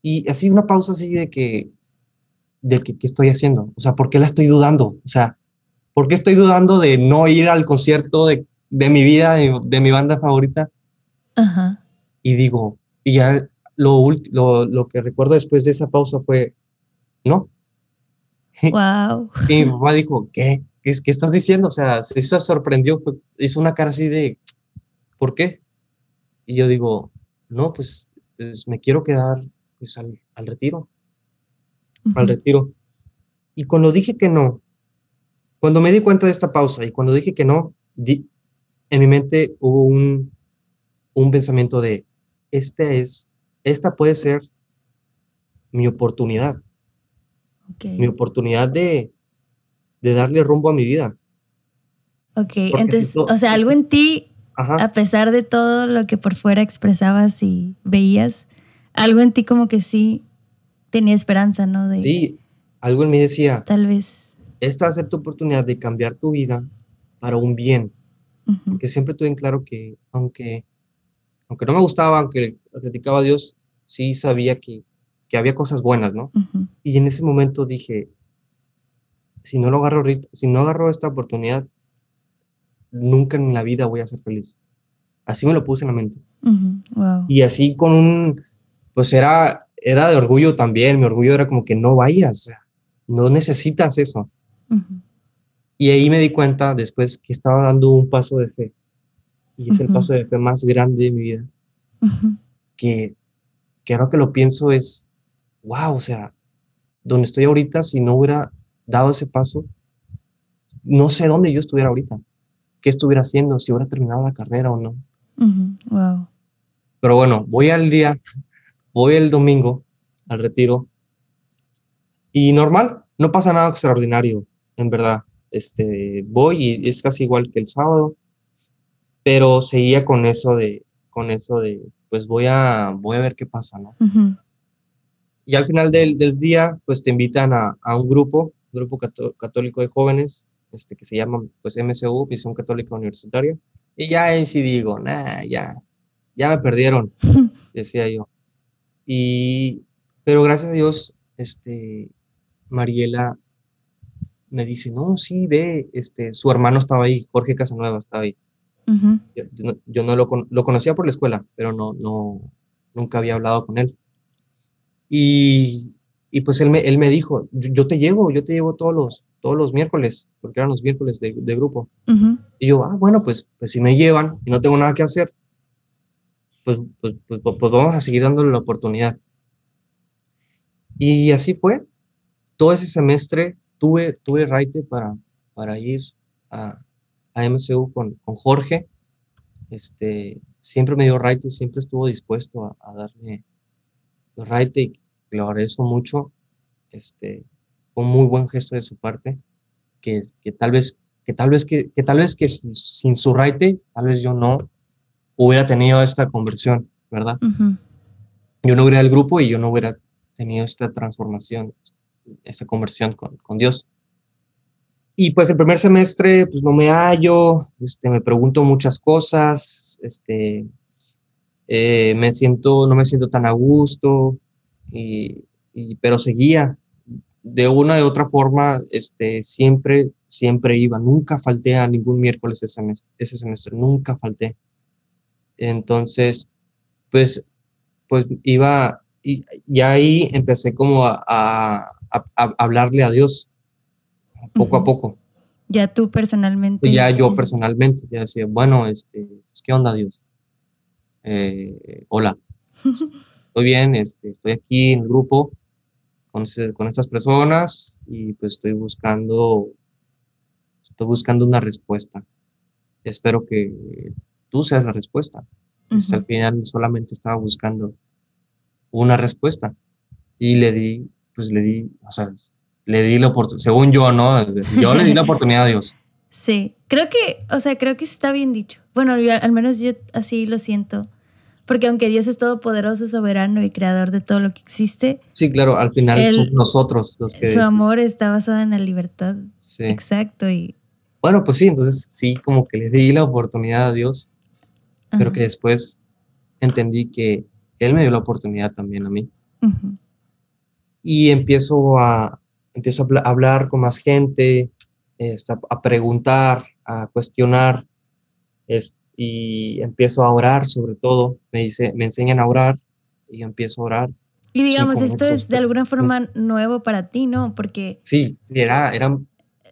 Y así una pausa así de que ¿qué estoy haciendo? O sea, ¿por qué la estoy dudando? O sea, ¿por qué estoy dudando de no ir al concierto de mi vida, de mi banda favorita? Ajá. Y digo, y ya lo que recuerdo después de esa pausa fue, no. Wow. Y mi papá dijo, ¿Qué estás diciendo? O sea, se sorprendió, hizo una cara así de, ¿por qué? Y yo digo, no, pues me quiero quedar pues, al retiro. Uh-huh. Al retiro. Y cuando dije que no, cuando me di cuenta de esta pausa y cuando dije que no, en mi mente hubo un pensamiento de, esta puede ser mi oportunidad. Okay. Mi oportunidad de darle rumbo a mi vida. Ok, entonces, o sea, algo en ti, ajá, a pesar de todo lo que por fuera expresabas y veías, algo en ti como que sí tenía esperanza, ¿no? De, sí, algo en mí decía, tal vez esta va a ser tu oportunidad de cambiar tu vida para un bien. Uh-huh. Porque siempre tuve en claro que aunque no me gustaba, aunque criticaba a Dios, sí sabía que había cosas buenas, ¿no? Uh-huh. Y en ese momento dije, si no agarro esta oportunidad, nunca en la vida voy a ser feliz. Así me lo puse en la mente. Uh-huh. Wow. Y así con pues era de orgullo también, mi orgullo era como que no vayas, no necesitas eso. Uh-huh. Y ahí me di cuenta después que estaba dando un paso de fe, y es uh-huh. el paso de fe más grande de mi vida, uh-huh. que ahora que lo pienso es, wow, o sea, donde estoy ahorita, si no hubiera dado ese paso, no sé dónde yo estuviera ahorita, qué estuviera haciendo, si hubiera terminado la carrera o no. Uh-huh. Wow. Pero bueno, voy el domingo al retiro y normal, no pasa nada extraordinario, en verdad. Voy y es casi igual que el sábado, pero seguía con eso de pues voy a ver qué pasa, ¿no? Uh-huh. Y al final del día, pues te invitan a un grupo católico de jóvenes, que se llama pues MSU, Misión Católica Universitaria, y ya en sí digo, ya me perdieron, decía yo. Pero gracias a Dios, Mariela me dice, no, sí, ve, su hermano estaba ahí, Jorge Casanueva estaba ahí. Uh-huh. Yo no lo conocía por la escuela, pero nunca había hablado con él. Y pues él me dijo, yo te llevo todos los miércoles, porque eran los miércoles de grupo. Uh-huh. Y yo, bueno, pues si me llevan y no tengo nada que hacer, pues vamos a seguir dándole la oportunidad. Y así fue. Todo ese semestre tuve raite para ir a MSU con Jorge. Siempre me dio raite, siempre estuvo dispuesto a darme raite y le agradezco mucho. Fue un muy buen gesto de su parte, que tal vez que sin su raite, tal vez yo no hubiera tenido esta conversión, ¿verdad? Uh-huh. Yo no hubiera el grupo y yo no hubiera tenido esta transformación, esta conversión con Dios. Y pues el primer semestre pues no me hallo, me pregunto muchas cosas, no me siento tan a gusto, pero seguía de una u otra forma, siempre iba, nunca falté a ningún miércoles ese semestre, nunca falté. Entonces pues iba y ahí empecé como a hablarle a Dios poco uh-huh. a poco. Ya tú personalmente. Ya yo personalmente, ya decía, bueno, ¿qué onda, Dios? Hola, estoy bien, estoy aquí en el grupo con estas personas y pues estoy buscando una respuesta. Espero que tú seas la respuesta. Uh-huh. Al final solamente estaba buscando una respuesta y le di la oportunidad, según yo, ¿no? Yo le di la oportunidad a Dios. Sí, creo que está bien dicho. Bueno, al menos yo así lo siento, porque aunque Dios es todopoderoso, soberano y creador de todo lo que existe. Sí, claro, al final somos nosotros los que... Su amor está basado en la libertad. Sí. Exacto. Y... Bueno, pues sí, entonces sí, como que le di la oportunidad a Dios, ajá. pero que después entendí que Él me dio la oportunidad también a mí. Uh-huh. Y empiezo a hablar con más gente, a preguntar, a cuestionar, y empiezo a orar sobre todo. Me enseñan a orar y empiezo a orar. Y digamos, esto es de alguna forma nuevo para ti, ¿no? Porque... Sí, era o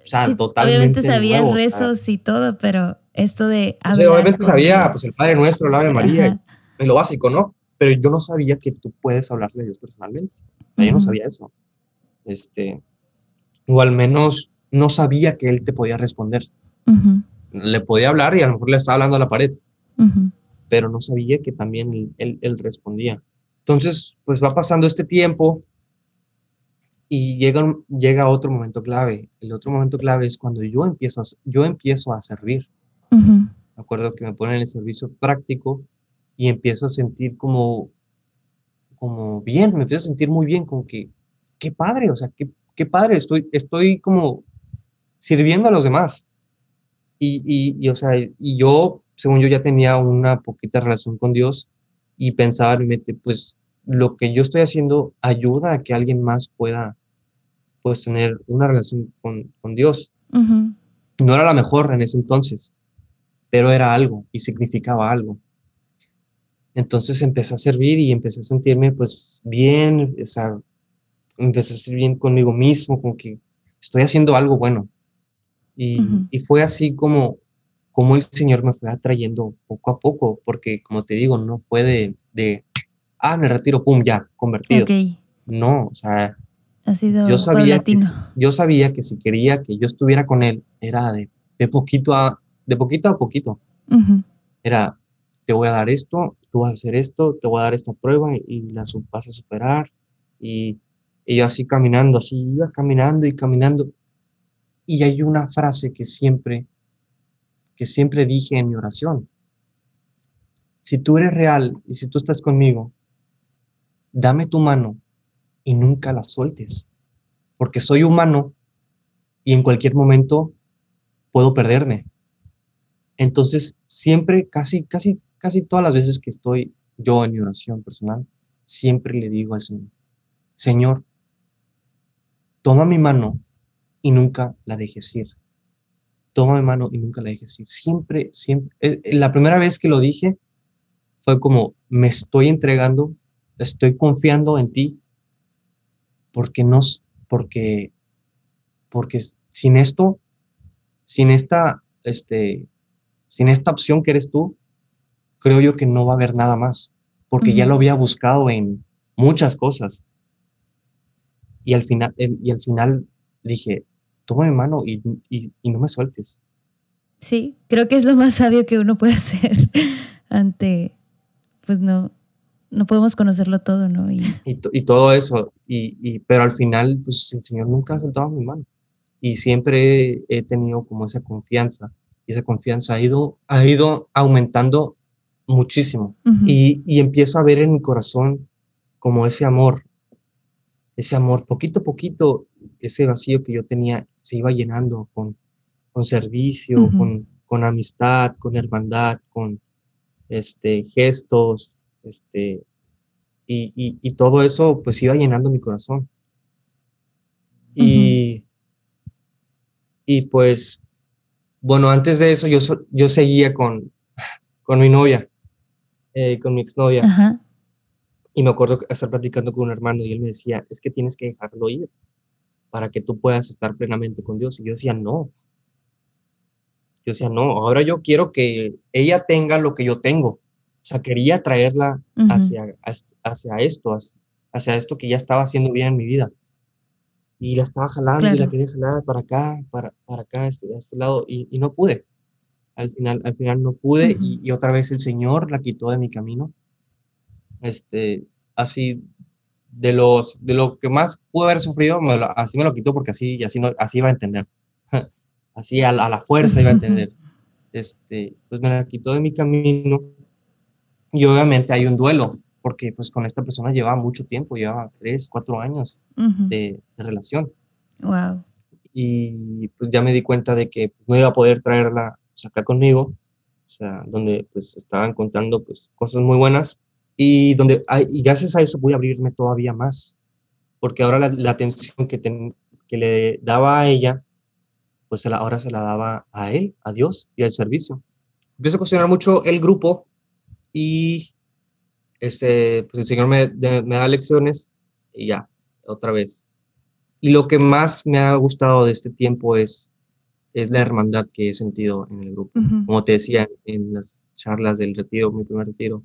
sea, sí, totalmente obviamente sabías nuevo, rezos, o sea, y todo, pero esto de hablar... Sí, obviamente sabía, pues el Padre Nuestro, el Ave María, es lo básico, ¿no? Pero yo no sabía que tú puedes hablarle a Dios personalmente. Uh-huh. Yo no sabía eso. O al menos no sabía que Él te podía responder. Uh-huh. Le podía hablar y a lo mejor le estaba hablando a la pared. Uh-huh. Pero no sabía que también él respondía. Entonces, pues va pasando este tiempo y llega otro momento clave. El otro momento clave es cuando yo empiezo a servir. Uh-huh. Me acuerdo que me ponen el servicio práctico y empiezo a sentir como como bien, me empiezo a sentir muy bien, como que, qué padre, o sea, qué padre, estoy como sirviendo a los demás. Y o sea, y yo, según yo, ya tenía una poquita relación con Dios y pensaba en mi mente, pues, lo que yo estoy haciendo ayuda a que alguien más pueda, pues, tener una relación con Dios. Uh-huh. No era la mejor en ese entonces, pero era algo y significaba algo. Entonces empecé a servir y empecé a sentirme, pues, bien, o sea, empecé a sentir bien conmigo mismo, como que estoy haciendo algo bueno. Y, uh-huh. y fue así como el Señor me fue atrayendo poco a poco, porque, como te digo, no fue de me retiro, pum, ya, convertido. Okay. No, o sea, ha sido yo sabía que si quería que yo estuviera con Él, era de poquito a poquito. Uh-huh. Era, te voy a dar esto, tú vas a hacer esto, te voy a dar esta prueba y la vas a superar. Y yo iba caminando. Y hay una frase que siempre dije en mi oración. Si tú eres real y si tú estás conmigo, dame tu mano y nunca la sueltes. Porque soy humano y en cualquier momento puedo perderme. Entonces, siempre, casi todas las veces que estoy yo en mi oración personal, siempre le digo al Señor, Señor, toma mi mano y nunca la dejes ir. Toma mi mano y nunca la dejes ir. Siempre. La primera vez que lo dije fue como, me estoy entregando, estoy confiando en ti, porque sin esto, sin esta opción que eres tú, creo yo que no va a haber nada más, porque uh-huh. ya lo había buscado en muchas cosas. Y al final dije, toma mi mano y no me sueltes. Sí, creo que es lo más sabio que uno puede hacer ante, pues no podemos conocerlo todo, ¿no? Y todo eso, pero al final, pues el Señor nunca ha soltado mi mano. Y siempre he tenido como esa confianza. Y esa confianza ha ido aumentando muchísimo. Uh-huh. Y empiezo a ver en mi corazón como ese amor, poquito a poquito, ese vacío que yo tenía se iba llenando con servicio, uh-huh. con amistad, con hermandad, con gestos, y todo eso pues iba llenando mi corazón. Uh-huh. Y pues, bueno, antes de eso yo seguía con mi novia, con mi exnovia. Ajá. Y me acuerdo estar platicando con un hermano y él me decía, es que tienes que dejarlo ir para que tú puedas estar plenamente con Dios. Y yo decía, no. Ahora yo quiero que ella tenga lo que yo tengo. O sea, quería traerla uh-huh. hacia esto que ya estaba haciendo bien en mi vida. Y la estaba jalando, claro. Y la quería jalar para acá, a este lado, y no pude. Al final no pude, uh-huh. y otra vez el Señor la quitó de mi camino. Así, de lo que más pude haber sufrido, así me lo quitó, porque así iba a entender. Así a la fuerza iba a entender. Pues me la quitó de mi camino. Y obviamente hay un duelo, porque pues con esta persona llevaba mucho tiempo, llevaba 3-4 años uh-huh. de relación. Wow. Y pues ya me di cuenta de que pues, no iba a poder traerla acá conmigo, o sea, donde pues estaba encontrando pues cosas muy buenas y gracias a eso pude abrirme todavía más, porque ahora la atención que le daba a ella, pues ahora se la daba a él, a Dios y al servicio. Empiezo a cuestionar mucho el grupo y... pues el Señor me da lecciones y ya, otra vez. Y lo que más me ha gustado de este tiempo es la hermandad que he sentido en el grupo. Uh-huh. Como te decía, en las charlas del retiro, mi primer retiro,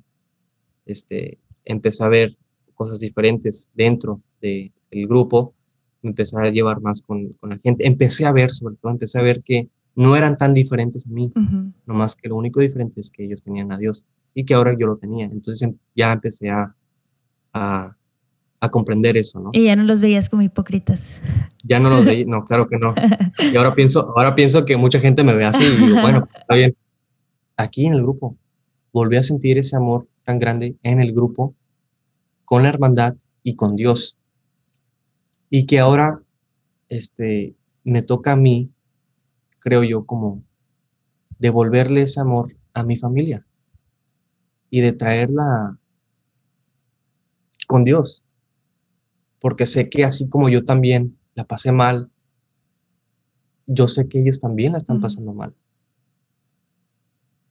empecé a ver cosas diferentes dentro del grupo, me empecé a llevar más con la gente, sobre todo empecé a ver que no eran tan diferentes a mí, uh-huh. nomás que lo único diferente es que ellos tenían a Dios y que ahora yo lo tenía. Entonces ya empecé a comprender eso, ¿no? Y ya no los veías como hipócritas. Ya no los veía, no, claro que no. Y ahora pienso que mucha gente me ve así y digo, bueno, está bien. Aquí en el grupo volví a sentir ese amor tan grande en el grupo con la hermandad y con Dios. Y que ahora me toca a mí, creo yo, como devolverle ese amor a mi familia y de traerla con Dios, porque sé que así como yo también la pasé mal, yo sé que ellos también la están pasando mal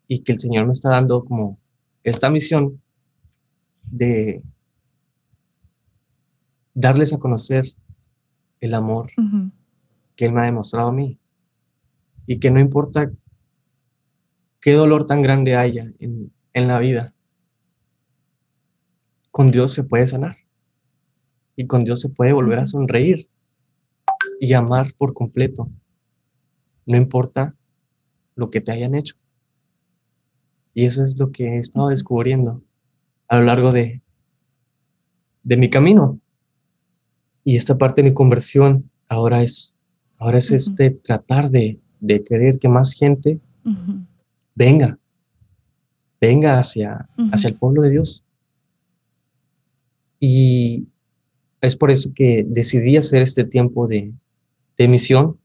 y que el Señor me está dando como esta misión de darles a conocer el amor que Él me ha demostrado a mí, y que no importa qué dolor tan grande haya en la vida, con Dios se puede sanar y con Dios se puede volver a sonreír y amar por completo, no importa lo que te hayan hecho. Y eso es lo que he estado descubriendo a lo largo de mi camino. Y esta parte de mi conversión ahora es tratar de querer que más gente venga hacia el pueblo de Dios. Y es por eso que decidí hacer este tiempo de misión.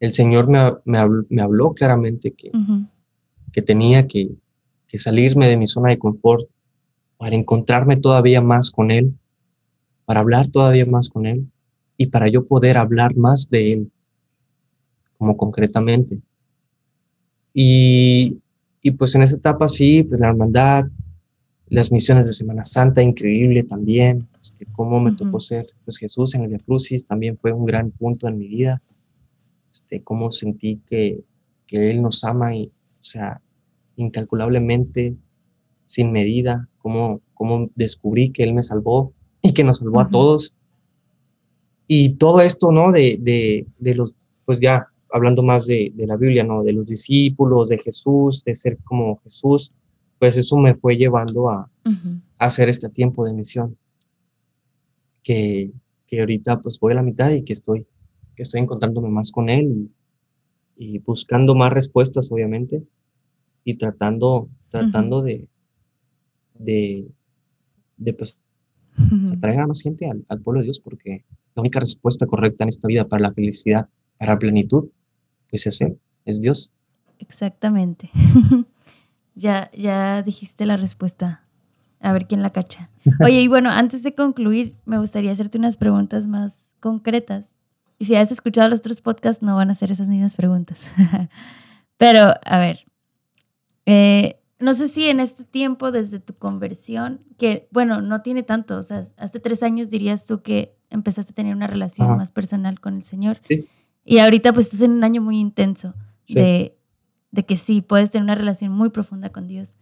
El Señor me habló claramente que tenía que salirme de mi zona de confort para encontrarme todavía más con Él, para hablar todavía más con Él y para yo poder hablar más de Él, como concretamente. Y pues en esa etapa sí, pues la hermandad, las misiones de Semana Santa, increíble también, pues que cómo me tocó ser pues Jesús en el Via Crucis, también fue un gran punto en mi vida, cómo sentí que Él nos ama, y, o sea, incalculablemente, sin medida, cómo descubrí que Él me salvó, y que nos salvó a todos. Y todo esto, ¿no? De los, pues ya hablando más de la Biblia, ¿no? De los discípulos, de Jesús, de ser como Jesús, pues eso me fue llevando a hacer este tiempo de misión. Que ahorita pues voy a la mitad y que estoy encontrándome más con Él y buscando más respuestas, obviamente, y tratando de pues atraer a más gente al pueblo de Dios, porque la única respuesta correcta en esta vida para la felicidad, para la plenitud, pues es Él, es Dios. Exactamente. ya dijiste la respuesta. A ver quién la cacha. Oye, y bueno, antes de concluir, me gustaría hacerte unas preguntas más concretas. Y si has escuchado los otros podcasts, no van a hacer esas mismas preguntas. Pero, a ver, no sé si en este tiempo, desde tu conversión, que, bueno, no tiene tanto, o sea, hace 3 años dirías tú que empezaste a tener una relación más personal con el Señor. Sí. Y ahorita pues estás en un año muy intenso de que sí, puedes tener una relación muy profunda con Dios.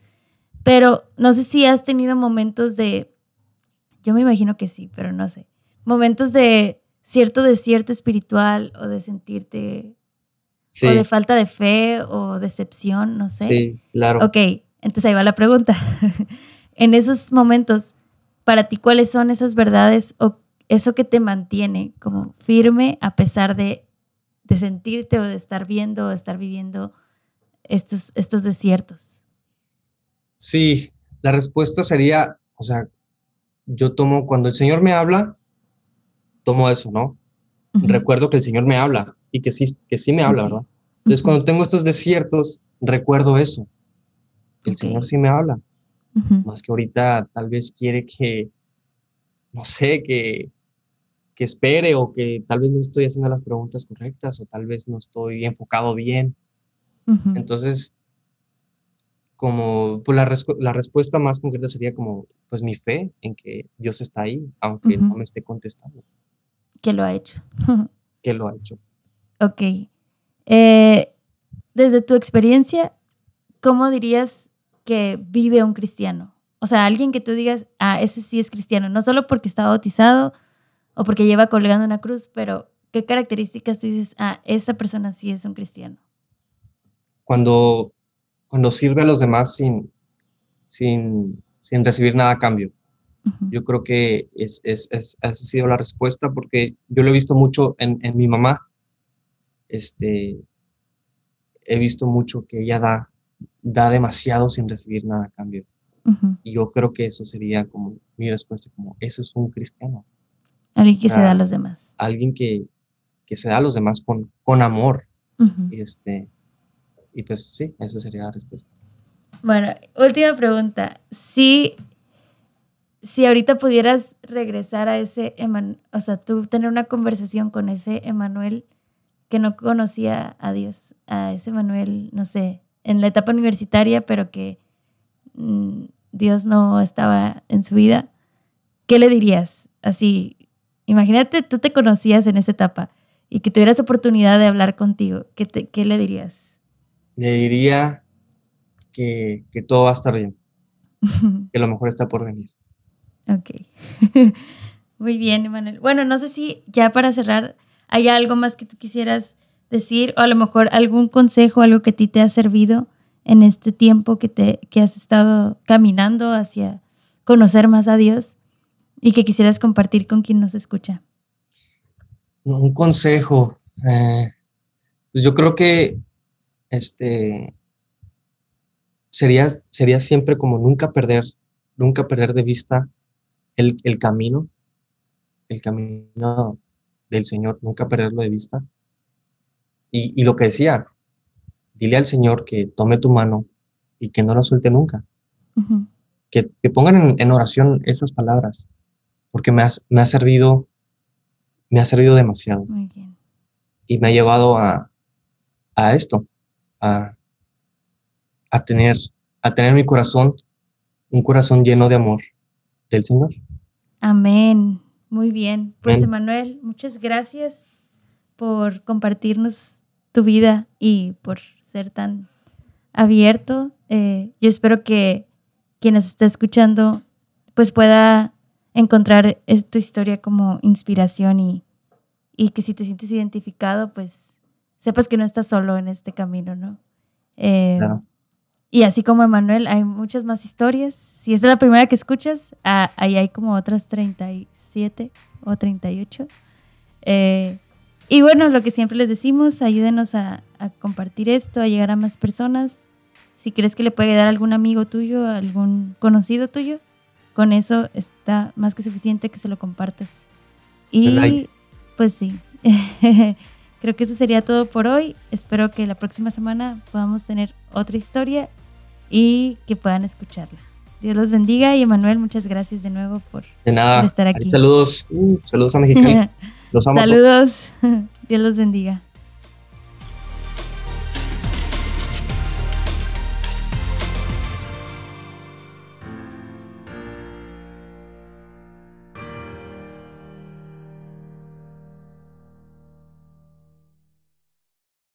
Pero no sé si has tenido momentos de, yo me imagino que sí, pero no sé, momentos de cierto desierto espiritual o de sentirte o de falta de fe o decepción, no sé. Sí, claro. Ok, entonces ahí va la pregunta. En esos momentos, para ti, ¿cuáles son esas verdades o eso que te mantiene como firme a pesar de sentirte o de estar viendo o estar viviendo estos desiertos? Sí, la respuesta sería, o sea, yo tomo cuando el Señor me habla, tomo eso, ¿no? Recuerdo que el Señor me habla y que sí me habla, ¿verdad? Entonces, cuando tengo estos desiertos, recuerdo eso. El Señor sí me habla. Más que ahorita tal vez quiere que, no sé, que espere, o que tal vez no estoy haciendo las preguntas correctas o tal vez no estoy enfocado bien. Entonces, como pues la respuesta más concreta sería como pues mi fe en que Dios está ahí, aunque no me esté contestando. Que lo ha hecho. Que lo ha hecho. Ok. Desde tu experiencia, ¿cómo dirías que vive un cristiano? O sea, alguien que tú digas, ese sí es cristiano, no solo porque está bautizado o porque lleva colgando una cruz, pero ¿qué características tú dices, esa persona sí es un cristiano? Cuando sirve a los demás sin recibir nada a cambio. Yo creo que esa ha sido la respuesta, porque yo lo he visto mucho en mi mamá. He visto mucho que ella da demasiado sin recibir nada a cambio. Uh-huh. Y yo creo que eso sería como mi respuesta, como eso es un cristiano. Alguien que se da a los demás. Alguien que se da a los demás con amor. Uh-huh. Y pues sí, esa sería la respuesta. Bueno, última pregunta. Si ahorita pudieras regresar a ese Emanuel, o sea, tú tener una conversación con ese Emanuel que no conocía a Dios, a ese Emanuel, no sé, en la etapa universitaria, pero que Dios no estaba en su vida, ¿qué le dirías? Así, imagínate, tú te conocías en esa etapa y que tuvieras oportunidad de hablar contigo, ¿qué le dirías? Le diría que todo va a estar bien, que lo mejor está por venir. Ok. Muy bien, Emanuel. Bueno, no sé si ya para cerrar hay algo más que tú quisieras decir, o a lo mejor algún consejo, algo que a ti te ha servido en este tiempo que has estado caminando hacia conocer más a Dios y que quisieras compartir con quien nos escucha. Un consejo. Pues yo creo que sería siempre como nunca perder de vista el camino del Señor, nunca perderlo de vista. Y lo que decía, dile al Señor que tome tu mano y que no la suelte nunca. Uh-huh. Que pongan en oración esas palabras, porque me ha servido demasiado. Muy bien. Y me ha llevado a esto, a tener mi corazón, un corazón lleno de amor del Señor. Amén. Muy bien. Pues, Emanuel, muchas gracias por compartirnos tu vida y por ser tan abierto. Yo espero que quien nos está escuchando pues pueda encontrar tu historia como inspiración y que si te sientes identificado, pues sepas que no estás solo en este camino, ¿no? Claro. Y así como Emanuel, hay muchas más historias. Si es la primera que escuchas, ahí hay como otras 37 o 38. Y bueno, lo que siempre les decimos, ayúdenos a compartir esto, a llegar a más personas. Si crees que le puede dar algún amigo tuyo, algún conocido tuyo, con eso está más que suficiente que se lo compartas. Y pues sí, creo que eso sería todo por hoy. Espero que la próxima semana podamos tener otra historia y que puedan escucharla. Dios los bendiga. Y Emanuel, muchas gracias de nuevo por estar aquí. Saludos a Mexicali. Los amo. Saludos. Dios los bendiga.